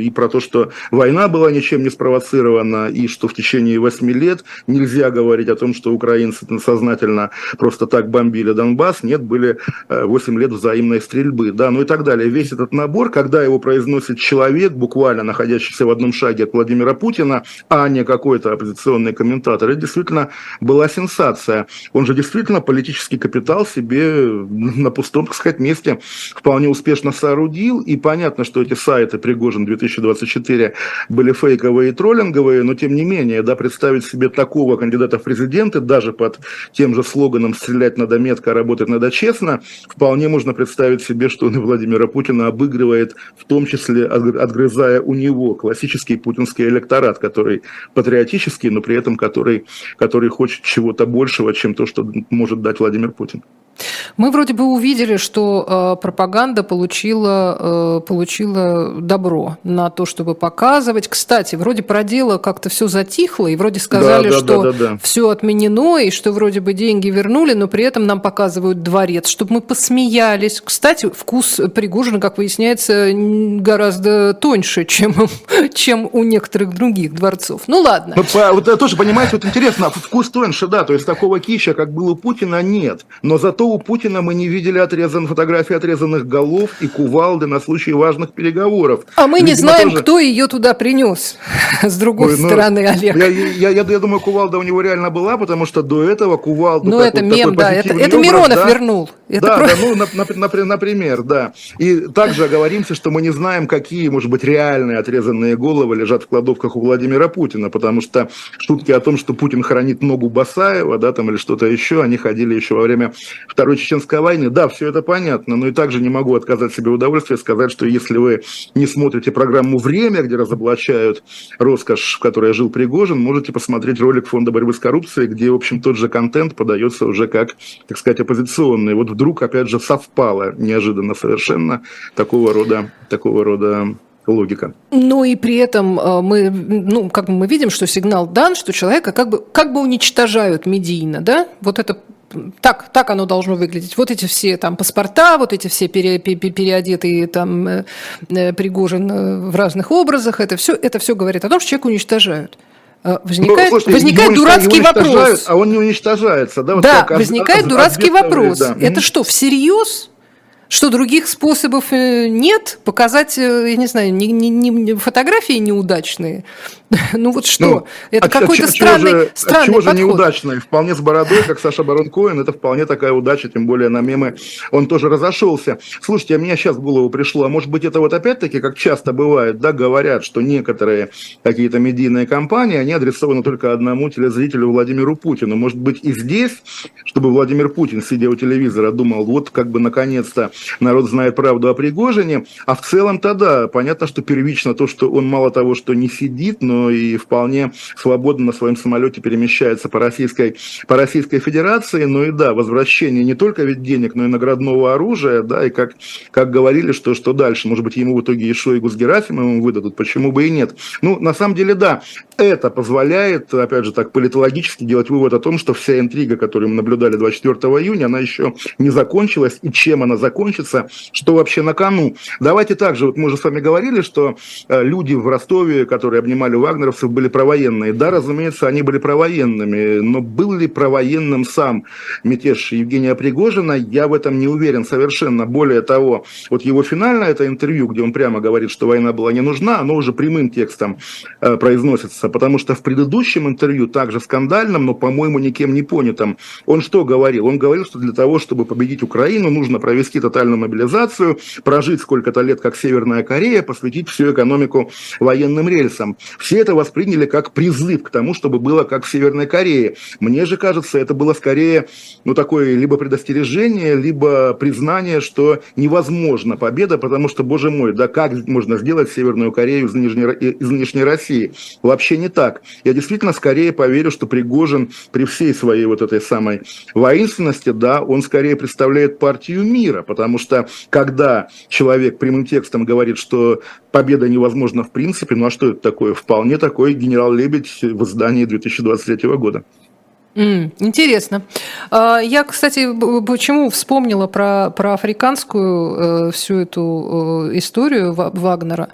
и про то, что война была ничем не спровоцирована, и что в течение восьми лет нельзя говорить о том, что украинцы сознательно просто так бомбили Донбасс, нет, были восемь лет взаимной стрельбы, да, ну и так далее. Весь этот набор, когда его произносит человек, буквально находящийся в одном шаге от Владимира Путина, а не какой-то оппозиционный комментатор, это действительно была сенсация. Он же действительно политический капитал себе на пустом, так сказать, месте вполне успешно соорудил, и понятно, что эти сайты Пригожин две тысячи двадцать четыре были фейковые и троллинговые, но тем не менее, да, представить себе такого кандидата в президенты, даже под тем же слоганом «стрелять надо метко, работать надо честно», вполне можно представить себе, что он Владимира Путина обыгрывает, в том числе отгрызая у него классический путинский электорат, который патриотический, но при этом который, который хочет чего-то большего, чем то, что может дать Владимир Путин. Мы вроде бы увидели, что э, пропаганда получила, э, получила добро на то, чтобы показывать. Кстати, вроде про дело как-то все затихло, и вроде сказали, да, да, что да, да, да. все отменено, и что вроде бы деньги вернули, но при этом нам показывают дворец, чтобы мы посмеялись. Кстати, вкус Пригожина, как выясняется, гораздо тоньше, чем, чем у некоторых других дворцов. Ну ладно. Вот, вот, тоже, понимаете, вот интересно, вкус тоньше, да, то есть такого кища, как было у Путина, нет, но зато у Путина мы не видели отрезан, фотографии отрезанных голов и кувалды на случай важных переговоров. А мы Видимо, не знаем, тоже... кто ее туда принес. С другой Ой, стороны, ну, Олег. Я, я, я, я думаю, кувалда у него реально была, потому что до этого кувалда... Ну это вот, мем, да, это, это Миронов да? вернул. Это да, про... да, ну, на, на, на, например, да. И также оговоримся, что мы не знаем, какие, может быть, реальные отрезанные головы лежат в кладовках у Владимира Путина, потому что шутки о том, что Путин хранит ногу Басаева, да, там или что-то еще, они ходили еще во время Второй чеченской войны. Да, все это понятно, но и также не могу отказать себе удовольствие сказать, что если вы не смотрите программу «Время», где разоблачают роскошь, в которой жил Пригожин, можете посмотреть ролик Фонда борьбы с коррупцией, где, в общем, тот же контент подается уже как, так сказать, оппозиционный. Вот вдруг, опять же, совпало неожиданно совершенно такого рода, такого рода... логика. Но и при этом мы, ну, как бы мы видим, что сигнал дан, что человека как бы, как бы уничтожают медийно, да? Вот это так, так оно должно выглядеть. Вот эти все там паспорта, вот эти все пере, пере, переодетые там Пригожин в разных образах, это все, это все говорит о том, что человека уничтожают. Возникает, ну, слушайте, возникает дурацкий вопрос. А он не уничтожается, да? Вот да, как, возникает от, дурацкий вопрос. Да. Это что, всерьез? Что других способов нет, показать, я не знаю, не, не, не, фотографии неудачные. Ну вот что? Ну, это от, какой-то от странный, же, странный чего подход. Же неудачные? Вполне с бородой, как Саша Барон Коэн, это вполне такая удача, тем более на мемы он тоже разошелся. Слушайте, а мне сейчас в голову пришло, а может быть это вот опять-таки, как часто бывает, да, говорят, что некоторые какие-то медийные кампании, они адресованы только одному телезрителю Владимиру Путину. Может быть и здесь, чтобы Владимир Путин, сидя у телевизора, думал, вот как бы наконец-то народ знает правду о Пригожине, а в целом-то да, понятно, что первично то, что он мало того, что не сидит, но и вполне свободно на своем самолете перемещается по Российской, по Российской Федерации, но и да, возвращение не только ведь денег, но и наградного оружия, да, и как, как говорили, что, что дальше, может быть, ему в итоге и Шойгу с Герасимовым выдадут, почему бы и нет. Ну, на самом деле, да, это позволяет, опять же, так политологически делать вывод о том, что вся интрига, которую мы наблюдали двадцать четвёртого июня, она еще не закончилась, и чем она закончилась, что вообще на кону. Давайте также, вот мы уже с вами говорили, что люди в Ростове, которые обнимали вагнеровцев, были провоенные. Да, разумеется, они были провоенными, но был ли провоенным сам мятеж Евгения Пригожина, я в этом не уверен совершенно. Более того, вот его финальное это интервью, где он прямо говорит, что война была не нужна, оно уже прямым текстом произносится, потому что в предыдущем интервью, также скандальном, но, по-моему, никем не понятом, он что говорил? Он говорил, что для того, чтобы победить Украину, нужно провести тотальную мобилизацию, прожить сколько-то лет, как Северная Корея, посвятить всю экономику военным рельсам. Все это восприняли как призыв к тому, чтобы было как в Северной Корее. Мне же кажется, это было скорее, ну, такое либо предостережение, либо признание, что невозможна победа, потому что, боже мой, да как можно сделать Северную Корею из нынешней, из нынешней России? Вообще не так. Я действительно скорее поверю, что Пригожин при всей своей вот этой самой воинственности, да, он скорее представляет партию мира, потому Потому что, когда человек прямым текстом говорит, что победа невозможна в принципе, ну а что это такое? Вполне такой генерал Лебедь в издании две тысячи двадцать третьего года. Mm, интересно. Я, кстати, почему вспомнила про, про африканскую всю эту историю Вагнера?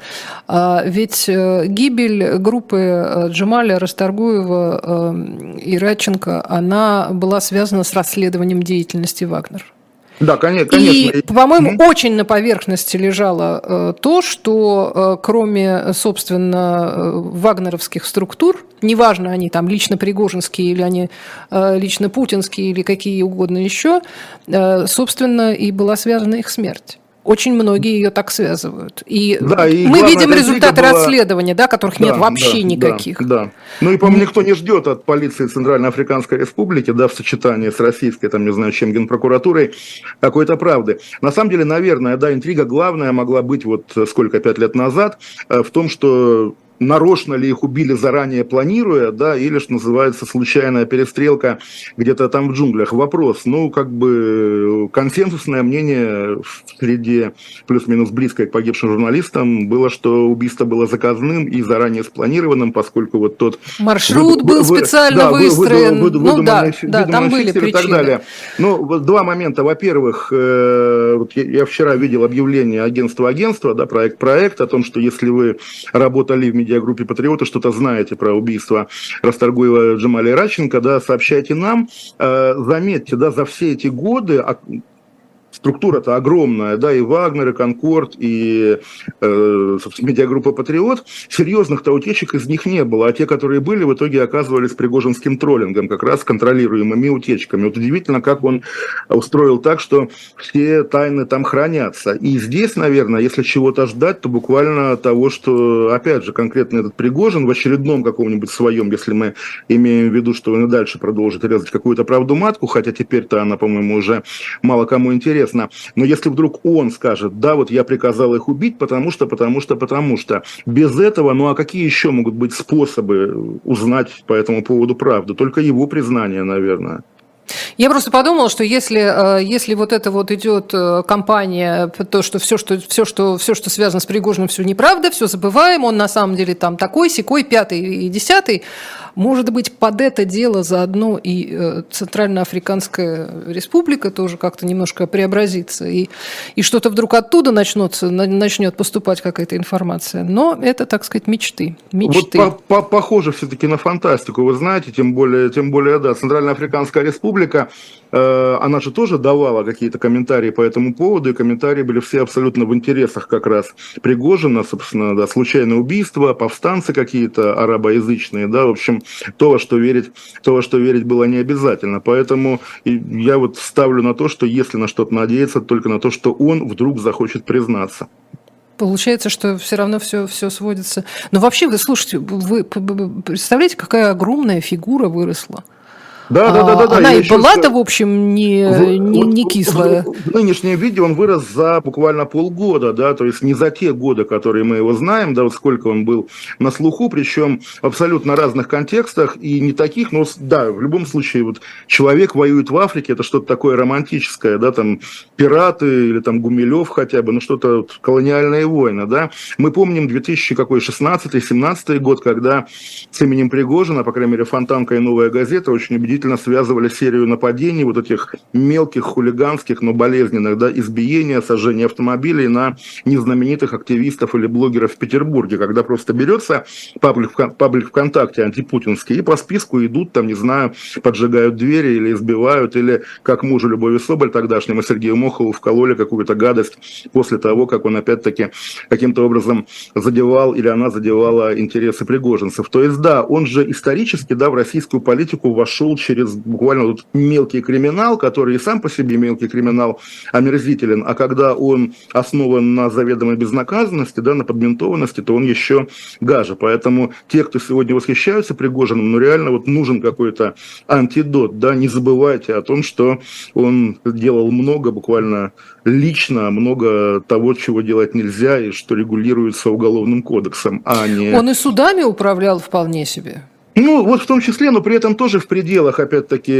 Ведь гибель группы Джамаля, Расторгуева и Радченко, она была связана с расследованием деятельности Вагнера. Да, конечно. И, по-моему, mm-hmm. очень на поверхности лежало то, что кроме, собственно, вагнеровских структур, неважно, они там лично пригожинские или они лично путинские или какие угодно еще, собственно, и была связана их смерть. Очень многие ее так связывают. И, да, и мы видим результаты была... расследования, да, которых да, нет вообще да, никаких. Да, да. Ну и, по-моему, никто не ждет от полиции Центральноафриканской Республики, да, в сочетании с российской, там, не знаю, чем, генпрокуратурой, какой-то правды. На самом деле, наверное, да, интрига главная могла быть вот сколько, пять лет назад, в том, что... нарочно ли их убили, заранее планируя, да, или, что называется, случайная перестрелка где-то там в джунглях. Вопрос, ну, как бы консенсусное мнение среди плюс-минус близкой к погибшим журналистам было, что убийство было заказным и заранее спланированным, поскольку вот тот... Маршрут вы, был вы, специально да, выстроен, вы, вы, вы, вы, ну да, да, там были причины. И так далее. Ну, вот два момента. Во-первых, э, вот я, я вчера видел объявление агентства-агентства, да, проект-проект, о том, что если вы работали в медиа группе «Патриоты», что-то знаете про убийство Расторгуева, Джамаля и Радченко, да, сообщайте нам. Заметьте, да, за все эти годы... структура-то огромная, да, и Вагнер, и Конкорд, и, э, собственно, медиагруппа «Патриот», серьезных-то утечек из них не было, а те, которые были, в итоге оказывались пригожинским троллингом, как раз контролируемыми утечками. Вот удивительно, как он устроил так, что все тайны там хранятся. И здесь, наверное, если чего-то ждать, то буквально того, что, опять же, конкретно этот Пригожин в очередном каком-нибудь своем, если мы имеем в виду, что он и дальше продолжит резать какую-то правду-матку, хотя теперь-то она, по-моему, уже мало кому интересна, но если вдруг он скажет, да, вот я приказал их убить, потому что, потому что, потому что, без этого, ну а какие еще могут быть способы узнать по этому поводу правду? Только его признание, наверное. Я просто подумала, что если, если вот это вот идет кампания, то, что все, что, все, что, все, что связано с Пригожиным, все неправда, все забываем, он на самом деле там такой, сякой, пятый и десятый, может быть, под это дело заодно и Центральноафриканская Республика тоже как-то немножко преобразится, и, и что-то вдруг оттуда начнется, начнет поступать какая-то информация. Но это, так сказать, мечты. мечты. Вот по -по похоже все-таки на фантастику, вы знаете, тем более, тем более, да, Центральноафриканская Республика, Республика, она же тоже давала какие-то комментарии по этому поводу, и комментарии были все абсолютно в интересах как раз Пригожина, собственно, да, случайное убийство, повстанцы какие-то арабоязычные, да, в общем, то, во что верить, то, во что верить было не обязательно, поэтому я вот ставлю на то, что если на что-то надеяться, только на то, что он вдруг захочет признаться. Получается, что все равно все, все сводится. Но вообще, вы слушайте, вы представляете, какая огромная фигура выросла? Да, а, да, да, да, она и была-то, в общем, не, в, не, не кислая. В, в, в нынешнем виде он вырос за буквально полгода, да, то есть не за те годы, которые мы его знаем, да, вот сколько он был на слуху, причем в абсолютно разных контекстах и не таких, но да, в любом случае, вот человек воюет в Африке, это что-то такое романтическое, да, там пираты или там Гумилев хотя бы, ну что-то вот, колониальные войны, да. Мы помним две тысячи шестнадцатый — две тысячи семнадцатый год, когда с именем Пригожина, по крайней мере, Фонтанка и Новая газета очень убедительно связывали серию нападений, вот этих мелких, хулиганских, но болезненных, да, избиения, сожжения автомобилей на незнаменитых активистов или блогеров в Петербурге, когда просто берется паблик, паблик ВКонтакте антипутинский, и по списку идут, там, не знаю, поджигают двери или избивают, или как мужу Любови Соболь тогдашнему Сергею Мохову вкололи какую-то гадость после того, как он опять-таки каким-то образом задевал или она задевала интересы пригожинцев. То есть, да, он же исторически, да, в российскую политику вошел через буквально вот мелкий криминал, который и сам по себе мелкий криминал омерзителен, а когда он основан на заведомой безнаказанности, да, на подментованности, то он еще гаже. Поэтому те, кто сегодня восхищаются Пригожиным, ну реально вот нужен какой-то антидот, да, не забывайте о том, что он делал много, буквально лично, много того, чего делать нельзя, и что регулируется уголовным кодексом, а не... Он и судами управлял вполне себе. Ну, вот в том числе, но при этом тоже в пределах, опять-таки...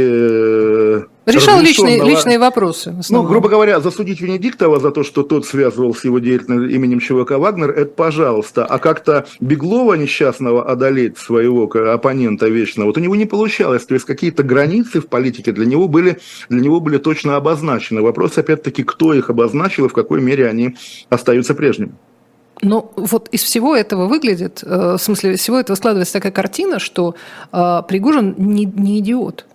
Решал личные, личные вопросы. Ну, грубо говоря, засудить Венедиктова за то, что тот связывал с его деятельным именем ЧВК «Вагнер», это пожалуйста. А как-то Беглова несчастного одолеть своего оппонента вечно, вот у него не получалось. То есть какие-то границы в политике для него были, для него были точно обозначены. Вопрос, опять-таки, кто их обозначил и в какой мере они остаются прежними. Но вот из всего этого выглядит, в смысле, из всего этого складывается такая картина, что Пригожин не, не идиот.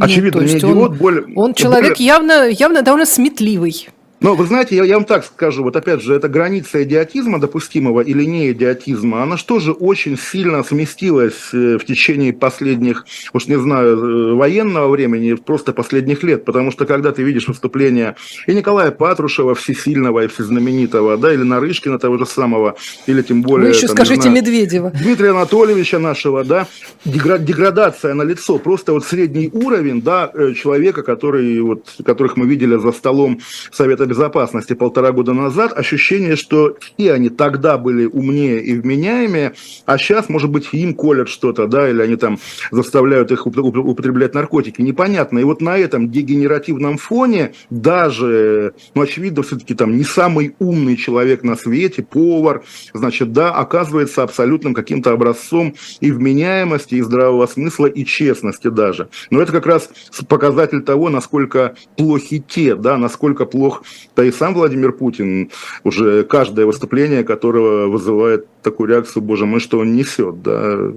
Очевидно, Нет, не идиот. Он, более... он человек более... явно, явно довольно сметливый. Но вы знаете, я, я вам так скажу, вот опять же, эта граница идиотизма допустимого или не идиотизма, она же тоже очень сильно сместилась в течение последних, уж не знаю, военного времени, просто последних лет, потому что когда ты видишь выступления и Николая Патрушева, всесильного и всезнаменитого, да, или Нарышкина того же самого, или тем более... Вы еще там, скажите, знаю, Медведева. Дмитрия Анатольевича нашего, да, деградация на лицо, просто вот средний уровень, да, человека, который, вот, которых мы видели за столом Совета безопасности полтора года назад, ощущение, что все они тогда были умнее и вменяемее, а сейчас, может быть, им колят что-то, да, или они там заставляют их употреблять наркотики, непонятно. И вот на этом дегенеративном фоне даже, ну, очевидно, все-таки там не самый умный человек на свете, повар, значит, да, оказывается абсолютным каким-то образцом и вменяемости, и здравого смысла, и честности даже. Но это как раз показатель того, насколько плохи те, да, насколько плох да и сам Владимир Путин, уже каждое выступление которого вызывает такую реакцию, боже мой, что он несет, да.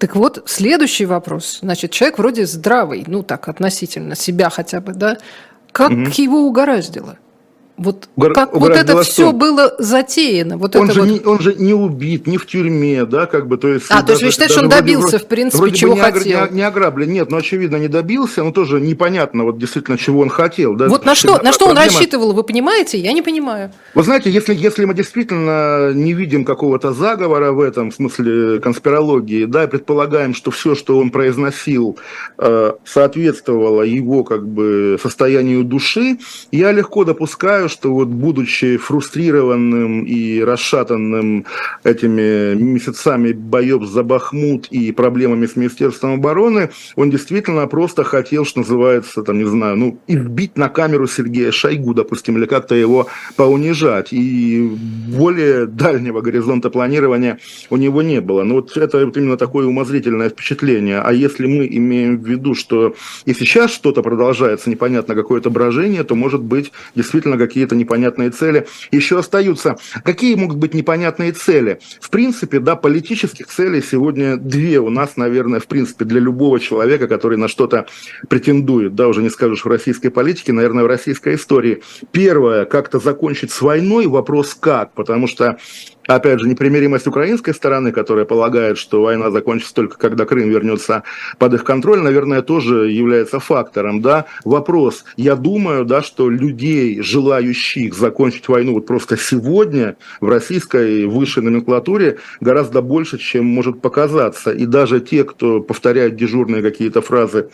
Так вот, следующий вопрос. Значит, человек вроде здравый, ну так, относительно себя хотя бы, да, Как угу. его угораздило? Вот Угор... как вот это все было затеяно. Вот он, это же вот... не, он же не убит, не в тюрьме, да, как бы, то есть... А, даже, то есть вы считаете, что он добился, вроде, в принципе, вроде чего бы не хотел? Агр... Не, не ограблен, нет, но, ну, очевидно, не добился, но тоже непонятно, вот, действительно, чего он хотел. Да. Вот на что, на что проблема... он рассчитывал, вы понимаете? Я не понимаю. Вы знаете, если, если мы действительно не видим какого-то заговора в этом, в смысле конспирологии, да, и предполагаем, что все, что он произносил, соответствовало его, как бы, состоянию души, я легко допускаю, что вот, будучи фрустрированным и расшатанным этими месяцами боев за Бахмут и проблемами с Министерством обороны, он действительно просто хотел, что называется, там, не знаю, ну, избить на камеру Сергея Шойгу, допустим, или как-то его поунижать. И более дальнего горизонта планирования у него не было. Но вот это вот именно такое умозрительное впечатление. А если мы имеем в виду, что и сейчас что-то продолжается, непонятно какое-то брожение, то, может быть, действительно какие-то какие-то непонятные цели еще остаются. Какие могут быть непонятные цели? В принципе, да, политических целей сегодня две у нас, наверное, в принципе, для любого человека, который на что-то претендует, да, уже не скажешь в российской политике, наверное, в российской истории. Первое, как-то закончить с войной, вопрос как, потому что, опять же, непримиримость украинской стороны, которая полагает, что война закончится только когда Крым вернется под их контроль, наверное, тоже является фактором, да. Вопрос, я думаю, да, что людей, желающих закончить войну вот просто сегодня в российской высшей номенклатуре гораздо больше, чем может показаться. И даже те, кто повторяют дежурные какие-то фразы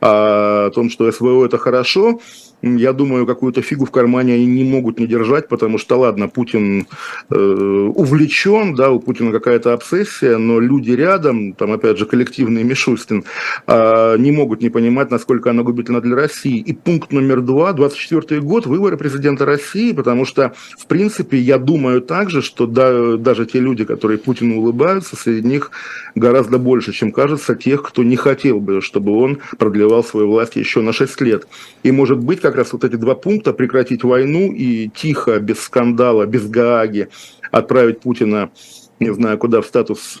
о том, что СВО это хорошо, я думаю, какую-то фигу в кармане они не могут не держать, потому что, ладно, Путин э, увлечен, да, у Путина какая-то обсессия, но люди рядом, там, опять же, коллективный Мишустин, э, не могут не понимать, насколько она губительна для России. И пункт номер два, двадцать четвёртый год, выборы президента России, потому что, в принципе, я думаю также, что да, даже те люди, которые Путину улыбаются, среди них гораздо больше, чем кажется, тех, кто не хотел бы, чтобы он продлевал свою власть еще на шесть лет. И, может быть, как Как раз вот эти два пункта, прекратить войну и тихо, без скандала, без Гааги отправить Путина, не знаю куда, в статус,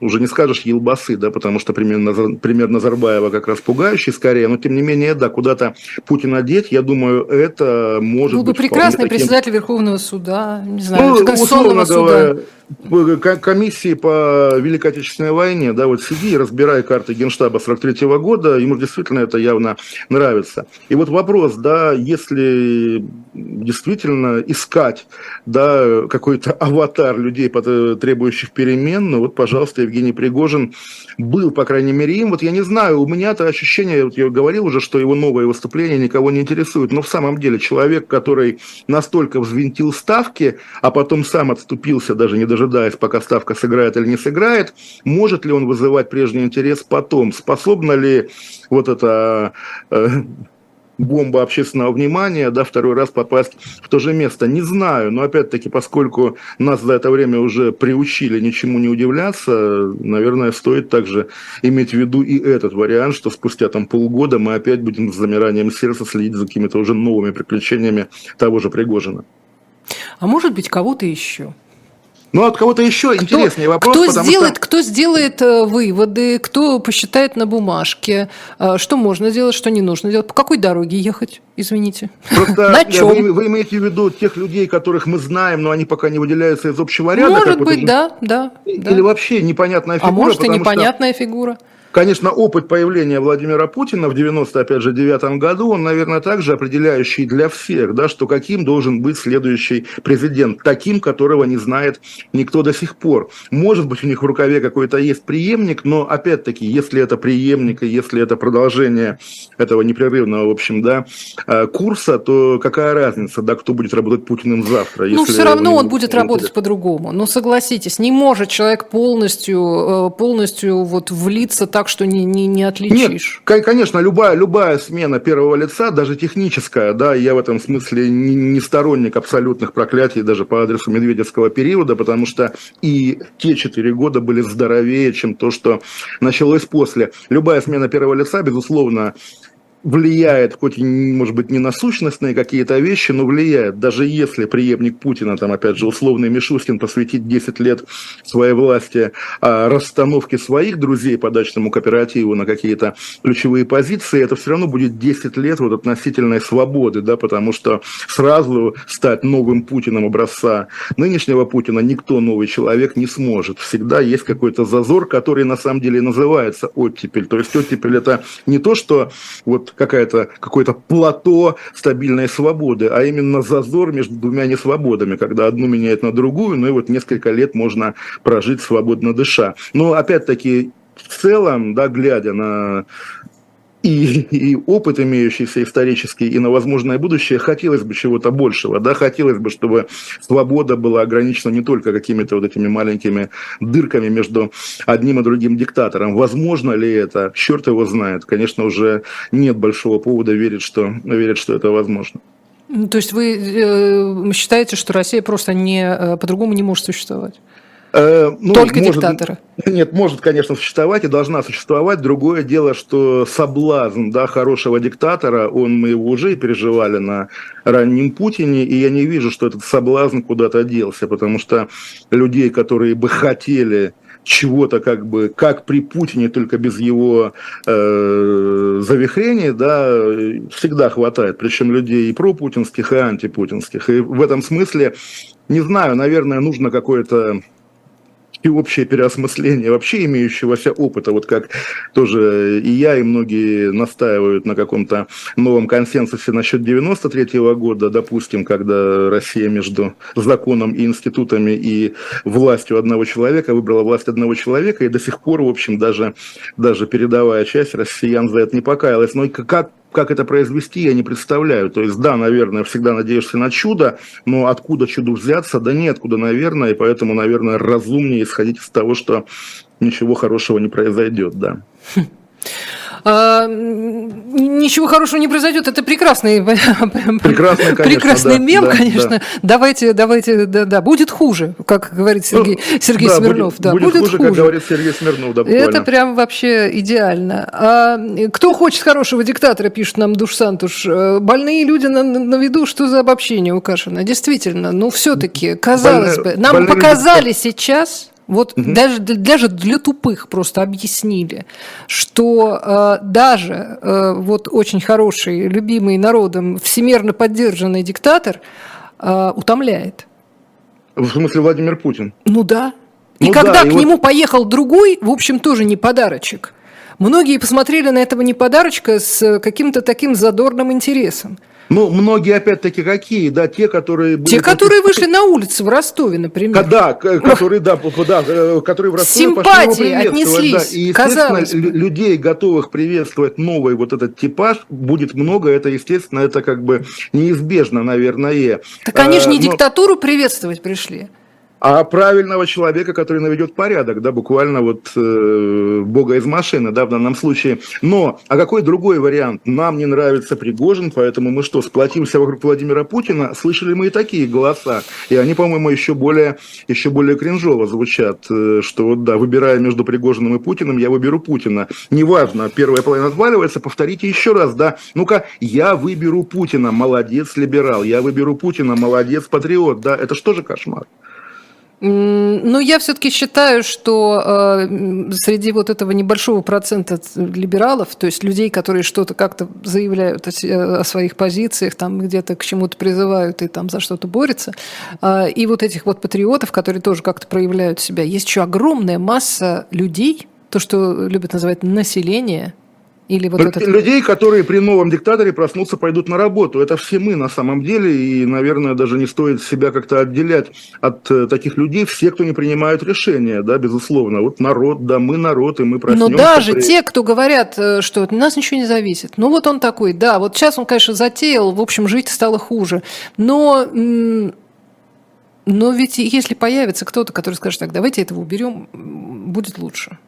уже не скажешь елбасы, да, потому что примерно, пример Назарбаева как раз пугающий скорее, но тем не менее, да, куда-то Путина деть, я думаю, это может Был быть... Был бы прекрасный таким... председатель Верховного суда, не знаю, ну, Конституционного суда. Комиссии по Великой Отечественной войне, да, вот сиди и разбирай карты Генштаба сорок третьего года, ему действительно это явно нравится. И вот вопрос, да, если действительно искать, да, какой-то аватар людей, требующих перемен, ну вот, пожалуйста, Евгений Пригожин был, по крайней мере, им. Вот я не знаю, у меня-то ощущение, вот я говорил уже, что его новые выступления никого не интересуют, но в самом деле человек, который настолько взвинтил ставки, а потом сам отступился, даже не дожидаясь, ожидаясь, пока ставка сыграет или не сыграет, может ли он вызывать прежний интерес потом? Способна ли вот эта э, бомба общественного внимания, да, второй раз попасть в то же место? Не знаю, но опять-таки, поскольку нас за это время уже приучили ничему не удивляться, наверное, стоит также иметь в виду и этот вариант, что спустя там полгода мы опять будем с замиранием сердца следить за какими-то уже новыми приключениями того же Пригожина. А может быть, кого-то еще? Ну, от кого-то еще кто, интереснее вопрос. Кто сделает, что... кто сделает выводы, кто посчитает на бумажке, что можно делать, что не нужно делать, по какой дороге ехать, извините. Просто на чем? Вы, вы имеете в виду тех людей, которых мы знаем, но они пока не выделяются из общего ряда? Может быть, же... да, да. Или да. вообще непонятная фигура. А может и непонятная что... фигура. Конечно, опыт появления Владимира Путина в девяносто девятом году, он, наверное, также определяющий для всех, да, что каким должен быть следующий президент, таким, которого не знает никто до сих пор. Может быть, у них в рукаве какой-то есть преемник, но, опять-таки, если это преемник, и если это продолжение этого непрерывного, в общем, да, курса, то какая разница, да, кто будет работать Путиным завтра? Ну, все равно он будет работать по-другому. Но согласитесь, не может человек полностью, полностью вот влиться так, так, что не, не, не отличишь. Нет, конечно, любая, любая смена первого лица, даже техническая, да, я в этом смысле не, не сторонник абсолютных проклятий даже по адресу медведевского периода, потому что и те четыре года были здоровее, чем то, что началось после. Любая смена первого лица, безусловно, влияет, хоть и, может быть, не на сущностные какие-то вещи, но влияет. Даже если преемник Путина, там, опять же, условный Мишустин, посвятит десять лет своей власти а, расстановке своих друзей по дачному кооперативу на какие-то ключевые позиции, это все равно будет десять лет вот относительной свободы, да, потому что сразу стать новым Путиным образца нынешнего Путина никто, новый человек, не сможет. Всегда есть какой-то зазор, который на самом деле называется оттепель. То есть оттепель — это не то, что вот какая-то, какое-то плато стабильной свободы, а именно зазор между двумя несвободами, когда одну меняет на другую, ну и вот несколько лет можно прожить свободно дыша. Но опять-таки в целом, да, глядя на и, и опыт имеющийся исторический, и на возможное будущее, хотелось бы чего-то большего, да, хотелось бы, чтобы свобода была ограничена не только какими-то вот этими маленькими дырками между одним и другим диктатором. Возможно ли это? Черт его знает. Конечно, уже нет большого повода верить, что, верить, что это возможно. То есть вы считаете, что Россия просто не, по-другому не может существовать? Э, ну, Только может, диктаторы? Нет, может, конечно, существовать и должна существовать. Другое дело, что соблазн, да, хорошего диктатора, он, мы его уже переживали на раннем Путине, и я не вижу, что этот соблазн куда-то делся, потому что людей, которые бы хотели чего-то как бы, как при Путине, только без его э, завихрений, да, всегда хватает. Причем людей и пропутинских, и антипутинских. И в этом смысле, не знаю, наверное, нужно какое-то и общее переосмысление вообще имеющегося опыта, вот как тоже и я, и многие настаивают на каком-то новом консенсусе насчет девяносто третьего года, допустим, когда Россия между законом и институтами и властью одного человека выбрала власть одного человека, и до сих пор, в общем, даже, даже передовая часть россиян за это не покаялась. Но как Как это произвести, я не представляю. То есть, да, наверное, всегда надеешься на чудо, но откуда чуду взяться? Да неоткуда, наверное, и поэтому, наверное, разумнее исходить из того, что ничего хорошего не произойдет, да. А, ничего хорошего не произойдет. Это прекрасный, прекрасный, конечно, прекрасный да, мем, да, конечно. Да. Давайте, давайте, да, да, будет хуже, как говорит Сергей, ну, Сергей да, Смирнов. Будет, да, будет, будет хуже, хуже, как говорит Сергей Смирнов. Да, это прям вообще идеально. А, кто хочет хорошего диктатора, пишет нам Душ-Сантуш. Больные люди на, на виду, что за обобщение у Кашина. Действительно, ну все-таки, казалось больные, бы, нам показали люди сейчас. Вот угу. даже, даже для тупых просто объяснили, что э, даже э, вот очень хороший, любимый народом, всемирно поддержанный диктатор э, утомляет. В смысле Владимир Путин? Ну да. И ну когда да, к и нему вот... поехал другой, в общем, тоже не подарочек. Многие посмотрели на этого не подарочка с каким-то таким задорным интересом. Ну, многие, опять-таки, какие, да, те, которые... Были, те, которые вышли на улицу в Ростове, например. Да, которые, да, да, которые в Ростове симпатии отнеслись, да. И, естественно, людей, готовых приветствовать новый вот этот типаж, будет много, это, естественно, это как бы неизбежно, наверное. Так они же не но... диктатуру приветствовать пришли. А правильного человека, который наведет порядок, да, буквально вот э, бога из машины, да, в данном случае. Но, а какой другой вариант? Нам не нравится Пригожин, поэтому мы что, сплотимся вокруг Владимира Путина? Слышали мы и такие голоса, и они, по-моему, еще более, еще более кринжово звучат, что вот, да, выбирая между Пригожиным и Путиным, я выберу Путина. Неважно, первая половина отваливается, повторите еще раз, да, ну-ка, я выберу Путина, молодец, либерал, я выберу Путина, молодец, патриот, да, это что же кошмар? Ну, я все-таки считаю, что э, среди вот этого небольшого процента либералов, то есть людей, которые что-то как-то заявляют о, о своих позициях, там где-то к чему-то призывают и там за что-то борются, э, и вот этих вот патриотов, которые тоже как-то проявляют себя, есть еще огромная масса людей, то, что любят называть население. Или вот этот... Людей, которые при новом диктаторе проснутся, пойдут на работу. Это все мы на самом деле, и, наверное, даже не стоит себя как-то отделять от таких людей. Все, кто не принимают решения, да, безусловно. Вот народ, да, мы народ, и мы проснемся. Но даже при... те, кто говорят, что от нас ничего не зависит. Ну вот он такой, да, вот сейчас он, конечно, затеял, в общем, жить стало хуже. Но... Но ведь если появится кто-то, который скажет так, давайте этого уберем, будет лучше.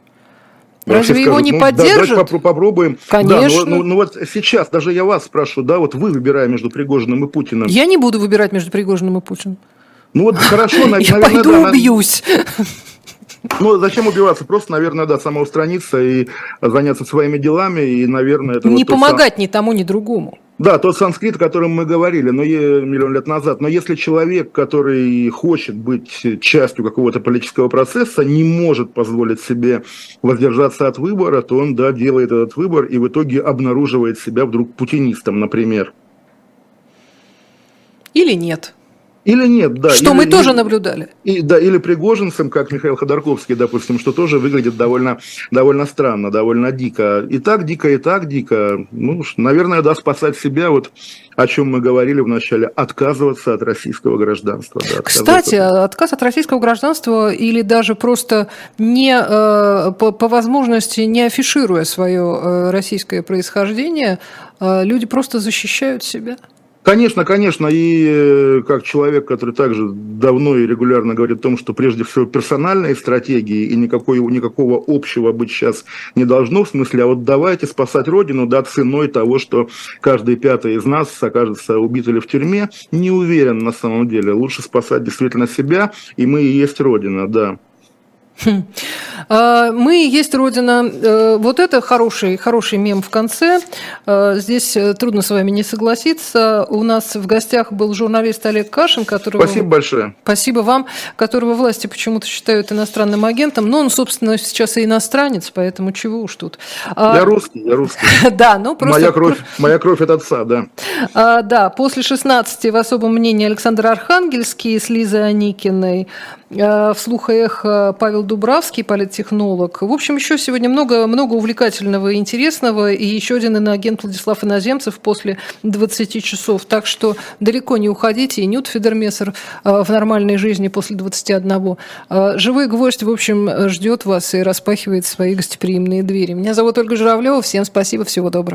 Разве его скажут, не ну, поддержат? Да, давайте попробуем. Конечно. Да, ну, ну, ну вот сейчас даже я вас спрашиваю, да, вот вы выбираете между Пригожиным и Путиным. Я не буду выбирать между Пригожиным и Путиным. Ну вот хорошо, наверное, я пойду убьюсь. Ну, зачем убиваться? Просто, наверное, да, самоустраниться и заняться своими делами, и, наверное... это не вот помогать сам... ни тому, ни другому. Да, тот санскрит, о котором мы говорили, ну, миллион лет назад. Но если человек, который хочет быть частью какого-то политического процесса, не может позволить себе воздержаться от выбора, то он, да, делает этот выбор и в итоге обнаруживает себя вдруг путинистом, например. Или нет. Или нет, да. Что или, мы тоже или, наблюдали. И, да, или пригожинцем, как Михаил Ходорковский, допустим, что тоже выглядит довольно, довольно странно, довольно дико. И так дико, и так дико. Ну, наверное, да, спасать себя, вот о чем мы говорили в начале, отказываться от российского гражданства. Да, кстати, отказ от российского гражданства или даже просто не, по, по возможности не афишируя свое российское происхождение, люди просто защищают себя. Конечно, конечно, и как человек, который также давно и регулярно говорит о том, что прежде всего персональные стратегии и никакой, никакого общего быть сейчас не должно, в смысле, а вот давайте спасать Родину, да, ценой того, что каждый пятый из нас окажется убит или в тюрьме, не уверен на самом деле, лучше спасать действительно себя, и мы и есть Родина, да. Мы есть Родина. Вот это хороший, хороший мем в конце. Здесь трудно с вами не согласиться. У нас в гостях был журналист Олег Кашин, которого... Спасибо большое. Спасибо вам, которого власти почему-то считают иностранным агентом. Но он, собственно, сейчас и иностранец, поэтому чего уж тут. Я русский, я русский. Да, ну просто... Моя кровь, моя кровь от отца, да. А, да, после шестнадцати в особом мнении Александр Архангельский с Лизой Аникиной. В «Слух и эхо» Павел Дубравский, политтехнолог. В общем, еще сегодня много, много увлекательного и интересного. И еще один иноагент Владислав Иноземцев после двадцати часов. Так что далеко не уходите. И Нют Федермессер в нормальной жизни после двадцати одного. «Живой гвоздь», в общем, ждет вас и распахивает свои гостеприимные двери. Меня зовут Ольга Журавлева. Всем спасибо. Всего доброго.